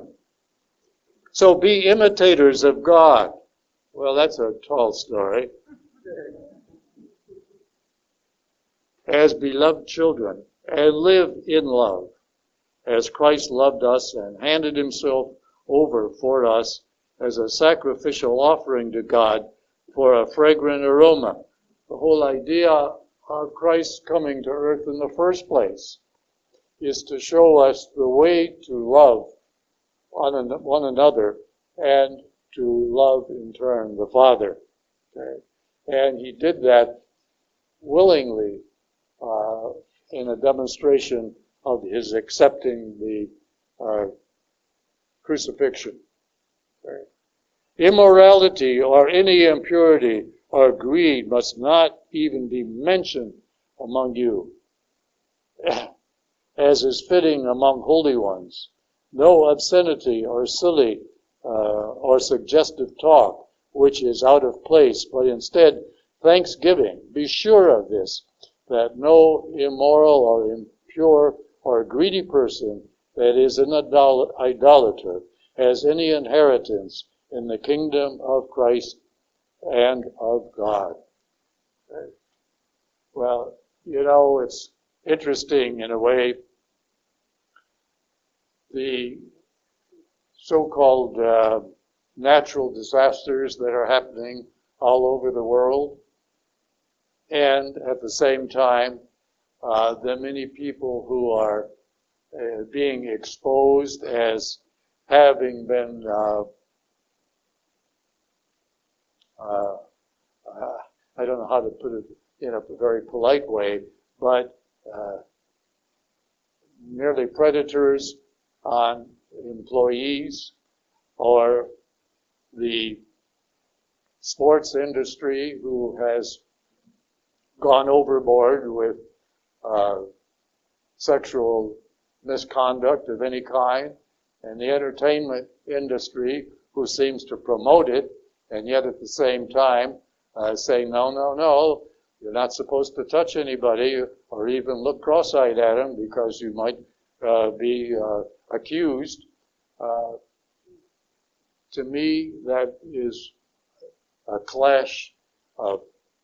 So be imitators of God. Well, that's a tall story. As beloved children, and live in love, as Christ loved us and handed himself over for us as a sacrificial offering to God for a fragrant aroma. The whole idea of Christ coming to earth in the first place is to show us the way to love one another and to love in turn the Father. Okay? And he did that willingly in a demonstration of his accepting the crucifixion. Okay? Immorality or any impurity or greed must not even be mentioned among you, as is fitting among holy ones. No obscenity or silly or suggestive talk, which is out of place, but instead thanksgiving. Be sure of this, that no immoral or impure or greedy person, that is an idolater, has any inheritance in the kingdom of Christ and of God. Okay. Well, you know, it's interesting in a way. The so-called natural disasters that are happening all over the world, and at the same time, the many people who are being exposed as having been I don't know how to put it in a very polite way, but merely predators on employees, or the sports industry who has gone overboard with sexual misconduct of any kind, and the entertainment industry who seems to promote it, and yet at the same time say, no, no, no, you're not supposed to touch anybody or even look cross-eyed at them because you might be accused. To me, that is a clash of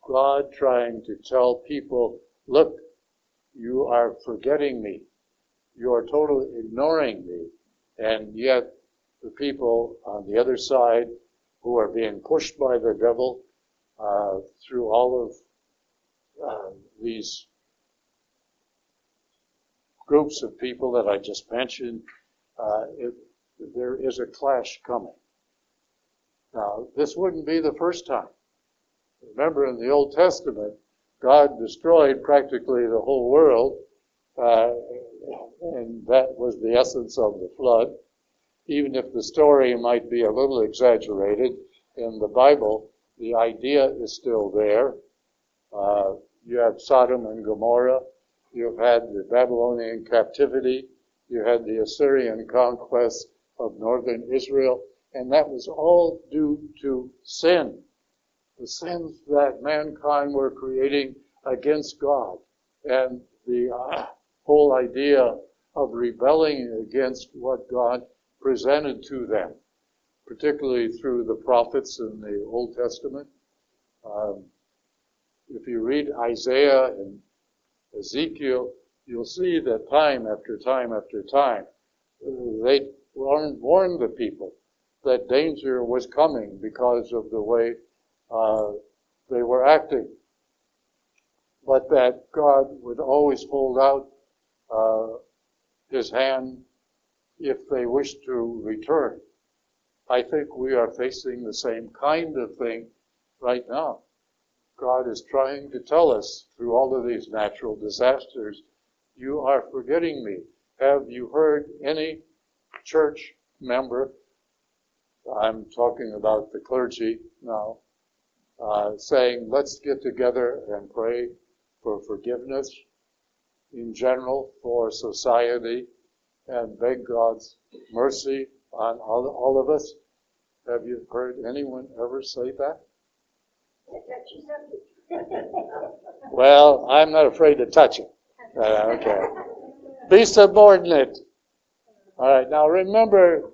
God trying to tell people, look, you are forgetting me. You are totally ignoring me. And yet the people on the other side who are being pushed by the devil through all of these groups of people that I just mentioned, there is a clash coming. Now, this wouldn't be the first time. Remember, in the Old Testament, God destroyed practically the whole world, and that was the essence of the flood. Even if the story might be a little exaggerated, in the Bible, the idea is still there. You have Sodom and Gomorrah. You've had the Babylonian captivity. You had the Assyrian conquest of northern Israel. And that was all due to sin. the sins that mankind were creating against God, and the whole idea of rebelling against what God presented to them, particularly through the prophets in the Old Testament. If you read Isaiah and Ezekiel, you'll see that time after time after time, they warned the people that danger was coming because of the way they were acting, but that God would always hold out his hand if they wished to return. I think we are facing the same kind of thing right now. God is trying to tell us through all of these natural disasters, you are forgetting me. Have you heard any church member, I'm talking about the clergy now, saying, let's get together and pray for forgiveness in general for society and beg God's mercy on all of us? Have you heard anyone ever say that? Well, I'm not afraid to touch it. Okay. Be subordinate. All right, now remember,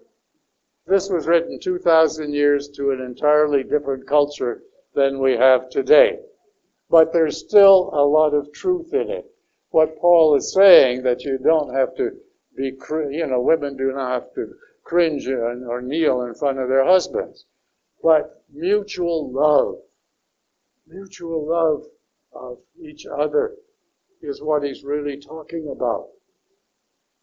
this was written 2,000 years to an entirely different culture than we have today. But there's still a lot of truth in it. What Paul is saying, that you don't have to be, women do not have to cringe or kneel in front of their husbands. But mutual love of each other is what he's really talking about.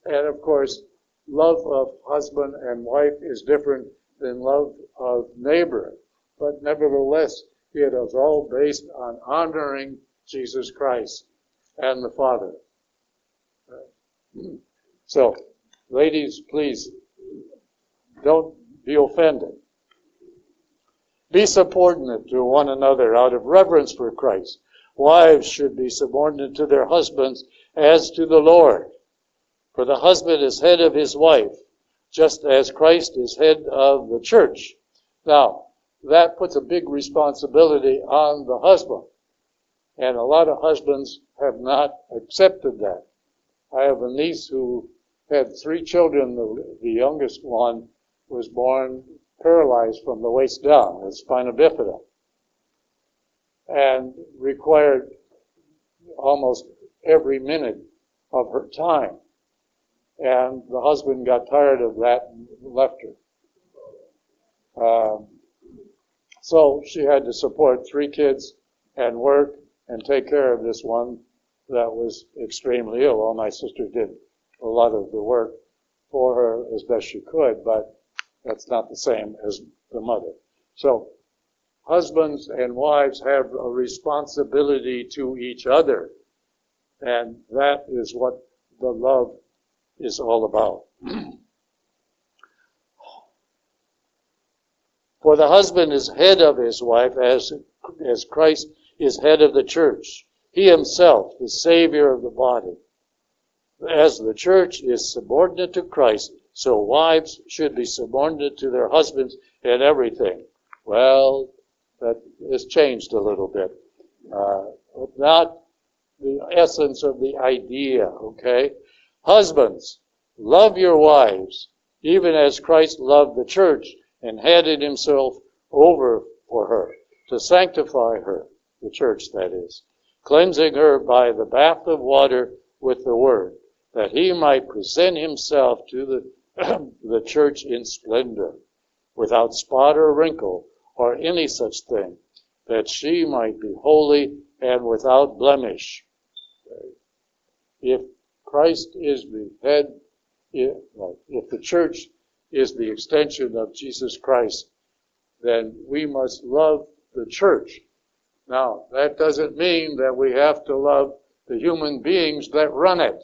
And of course, love of husband and wife is different than love of neighbor. But nevertheless, it is all based on honoring Jesus Christ and the Father. So, ladies, please, don't be offended. Be subordinate to one another out of reverence for Christ. Wives should be subordinate to their husbands as to the Lord. For the husband is head of his wife, just as Christ is head of the church. Now, that puts a big responsibility on the husband. And a lot of husbands have not accepted that. I have a niece who had 3 children. The youngest one was born paralyzed from the waist down with spina bifida and required almost every minute of her time. And the husband got tired of that and left her. So she had to support 3 kids and work and take care of this one that was extremely ill. Well, my sister did a lot of the work for her as best she could, but that's not the same as the mother. So husbands and wives have a responsibility to each other, and that is what the love is all about. For the husband is head of his wife as Christ is head of the church. He himself, the Savior of the body. As the church is subordinate to Christ, so wives should be subordinate to their husbands in everything. Well, that has changed a little bit. But not the essence of the idea, okay? Husbands, love your wives, even as Christ loved the church and handed himself over for her, to sanctify her, the church that is, cleansing her by the bath of water with the word, that he might present himself to the church in splendor, without spot or wrinkle or any such thing, that she might be holy and without blemish. If Christ is the head, if the church is the extension of Jesus Christ, then we must love the church. Now, that doesn't mean that we have to love the human beings that run it.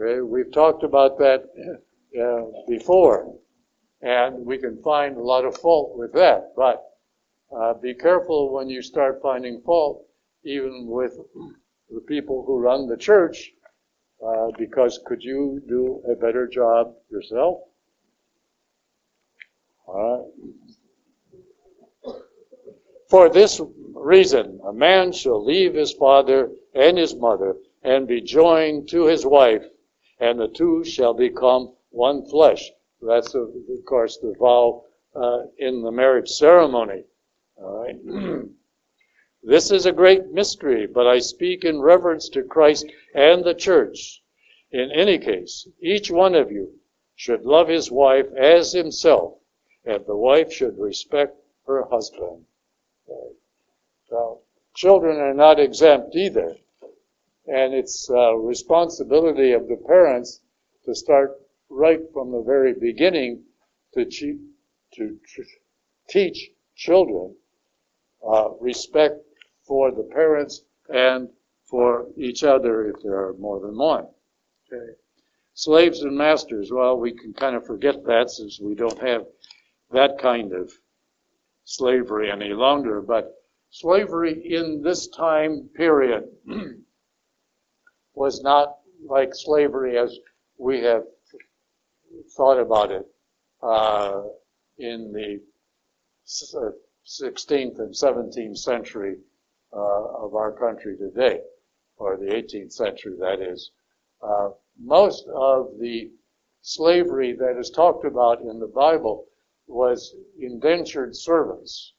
Okay? We've talked about that before, and we can find a lot of fault with that, but be careful when you start finding fault even with the people who run the church, because could you do a better job yourself? All right. For this reason, a man shall leave his father and his mother and be joined to his wife, and the two shall become one flesh. That's, of course, the vow in the marriage ceremony. All right. This is a great mystery, but I speak in reverence to Christ and the church. In any case, each one of you should love his wife as himself, and the wife should respect her husband. Right. So, children are not exempt either, and it's a responsibility of the parents to start right from the very beginning to teach children respect for the parents and for each other if there are more than one. Okay. Slaves and masters, well, we can kind of forget that since we don't have that kind of slavery any longer, but slavery in this time period was not like slavery as we have thought about it in the 16th and 17th century of our country today, or the 18th century, that is. Most of the slavery that is talked about in the Bible was indentured servants,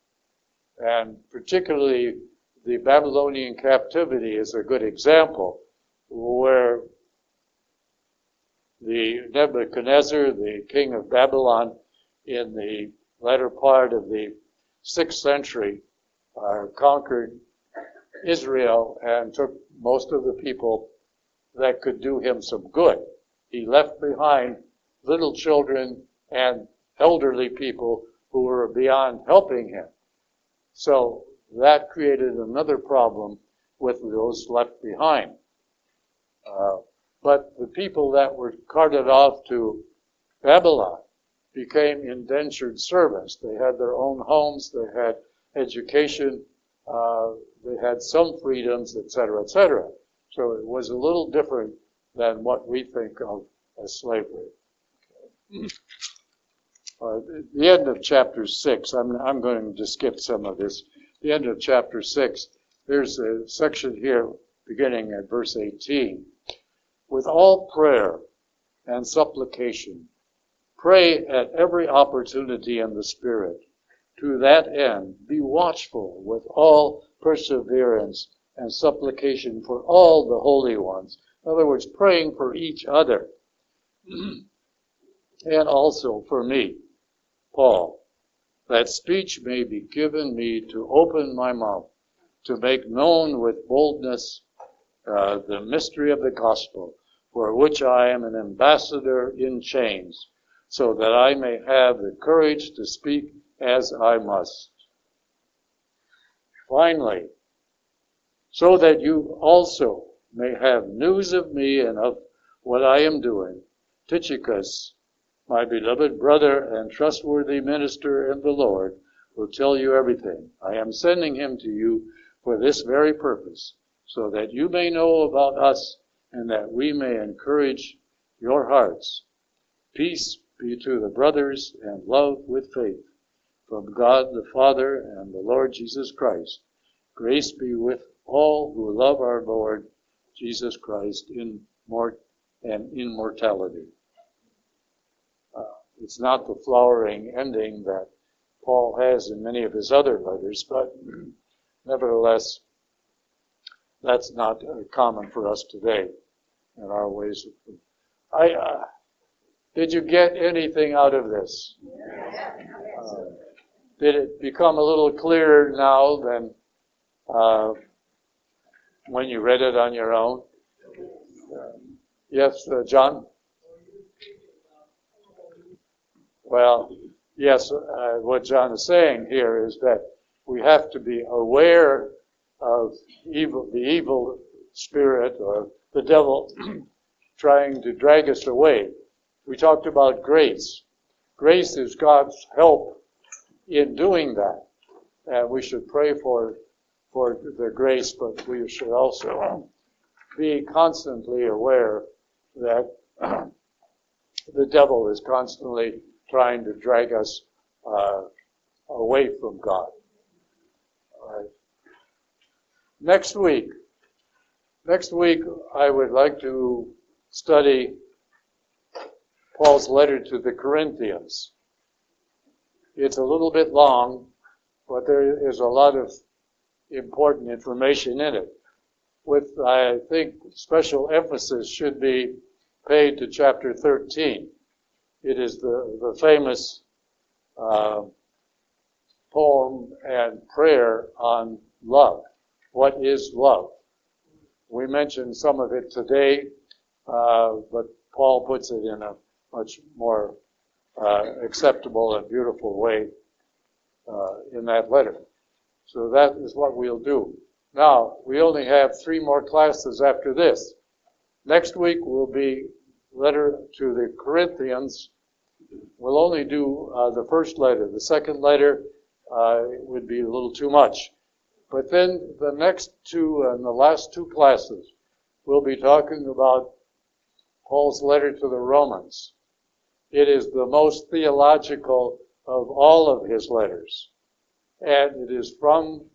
and particularly the Babylonian captivity is a good example, where the Nebuchadnezzar, the king of Babylon, in the latter part of the 6th century, conquered Israel and took most of the people that could do him some good. He left behind little children and elderly people who were beyond helping him. So that created another problem with those left behind. But the people that were carted off to Babylon became indentured servants. They had their own homes, they had education, they had some freedoms, etc., etc. So it was a little different than what we think of as slavery. Okay. The end of chapter 6, I'm going to skip some of this. The end of chapter 6, there's a section here beginning at verse 18. With all prayer and supplication, pray at every opportunity in the Spirit. To that end, be watchful with all perseverance and supplication for all the holy ones. In other words, praying for each other and also for me. Paul, that speech may be given me to open my mouth, to make known with boldness the mystery of the gospel, for which I am an ambassador in chains, so that I may have the courage to speak as I must. Finally, so that you also may have news of me and of what I am doing, Tychicus, my beloved brother and trustworthy minister in the Lord, will tell you everything. I am sending him to you for this very purpose, so that you may know about us and that we may encourage your hearts. Peace be to the brothers and love with faith, from God the Father and the Lord Jesus Christ. Grace be with all who love our Lord Jesus Christ in mort and immortality. It's not the flowering ending that Paul has in many of his other letters, but nevertheless, that's not common for us today in our ways. Did you get anything out of this? Did it become a little clearer now than when you read it on your own? Yes, John? Well, yes, what John is saying here is that we have to be aware of evil, the evil spirit or the devil trying to drag us away. We talked about grace. Grace is God's help in doing that. And we should pray for the grace, but we should also be constantly aware that the devil is constantly trying to drag us away from God. 5. Next week I would like to study Paul's letter to the Corinthians. It's a little bit long, but there is a lot of important information in it, with, I think, special emphasis should be paid to chapter 13. It is the famous poem and prayer on love. What is love? We mentioned some of it today, but Paul puts it in a much more acceptable and beautiful way in that letter. So that is what we'll do. Now, we only have 3 more classes after this. Next week will be letter to the Corinthians. We'll only do the first letter. The second letter would be a little too much. But then the next 2 and the last 2 classes, we'll be talking about Paul's letter to the Romans. It is the most theological of all of his letters. And it is from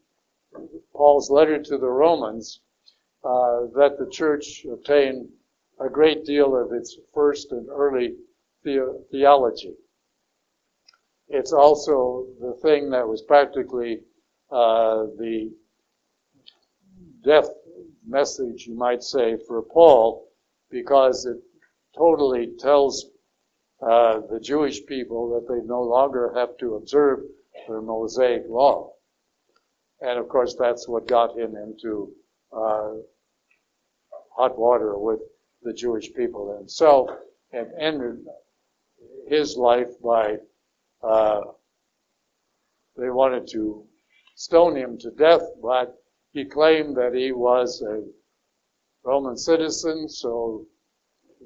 Paul's letter to the Romans that the church obtained a great deal of its first and early theology. It's also the thing that was practically the death message, you might say, for Paul, because it totally tells the Jewish people that they no longer have to observe their Mosaic law. And of course, that's what got him into hot water with the Jewish people himself, and ended his life by, they wanted to stone him to death, but he claimed that he was a Roman citizen, so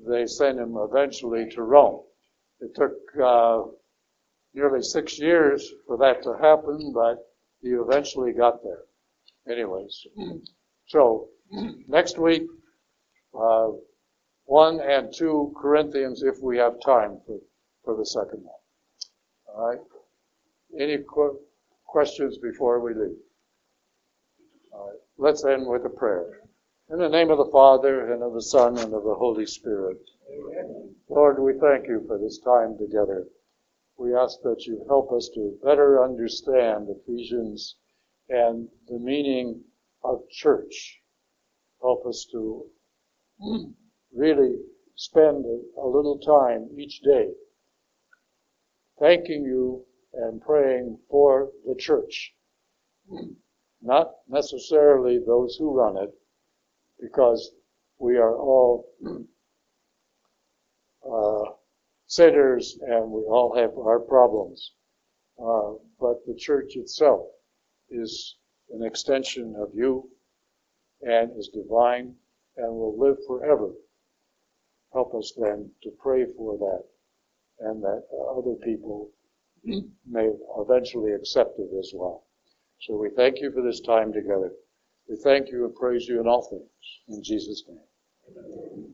they sent him eventually to Rome. It took nearly 6 years for that to happen, but he eventually got there. Anyways, so next week, 1 and 2 Corinthians, if we have time for the second one. All right. Any questions before we leave? All right. Let's end with a prayer. In the name of the Father, and of the Son, and of the Holy Spirit. Amen. Lord, we thank you for this time together. We ask that you help us to better understand Ephesians and the meaning of church. Help us to really spend a little time each day thanking you and praying for the church. Not necessarily those who run it, because we are all sinners and we all have our problems. But the church itself is an extension of you and is divine and will live forever. Help us then to pray for that, and that other people may eventually accept it as well. So we thank you for this time together. We thank you and praise you in all things. In Jesus' name. Amen.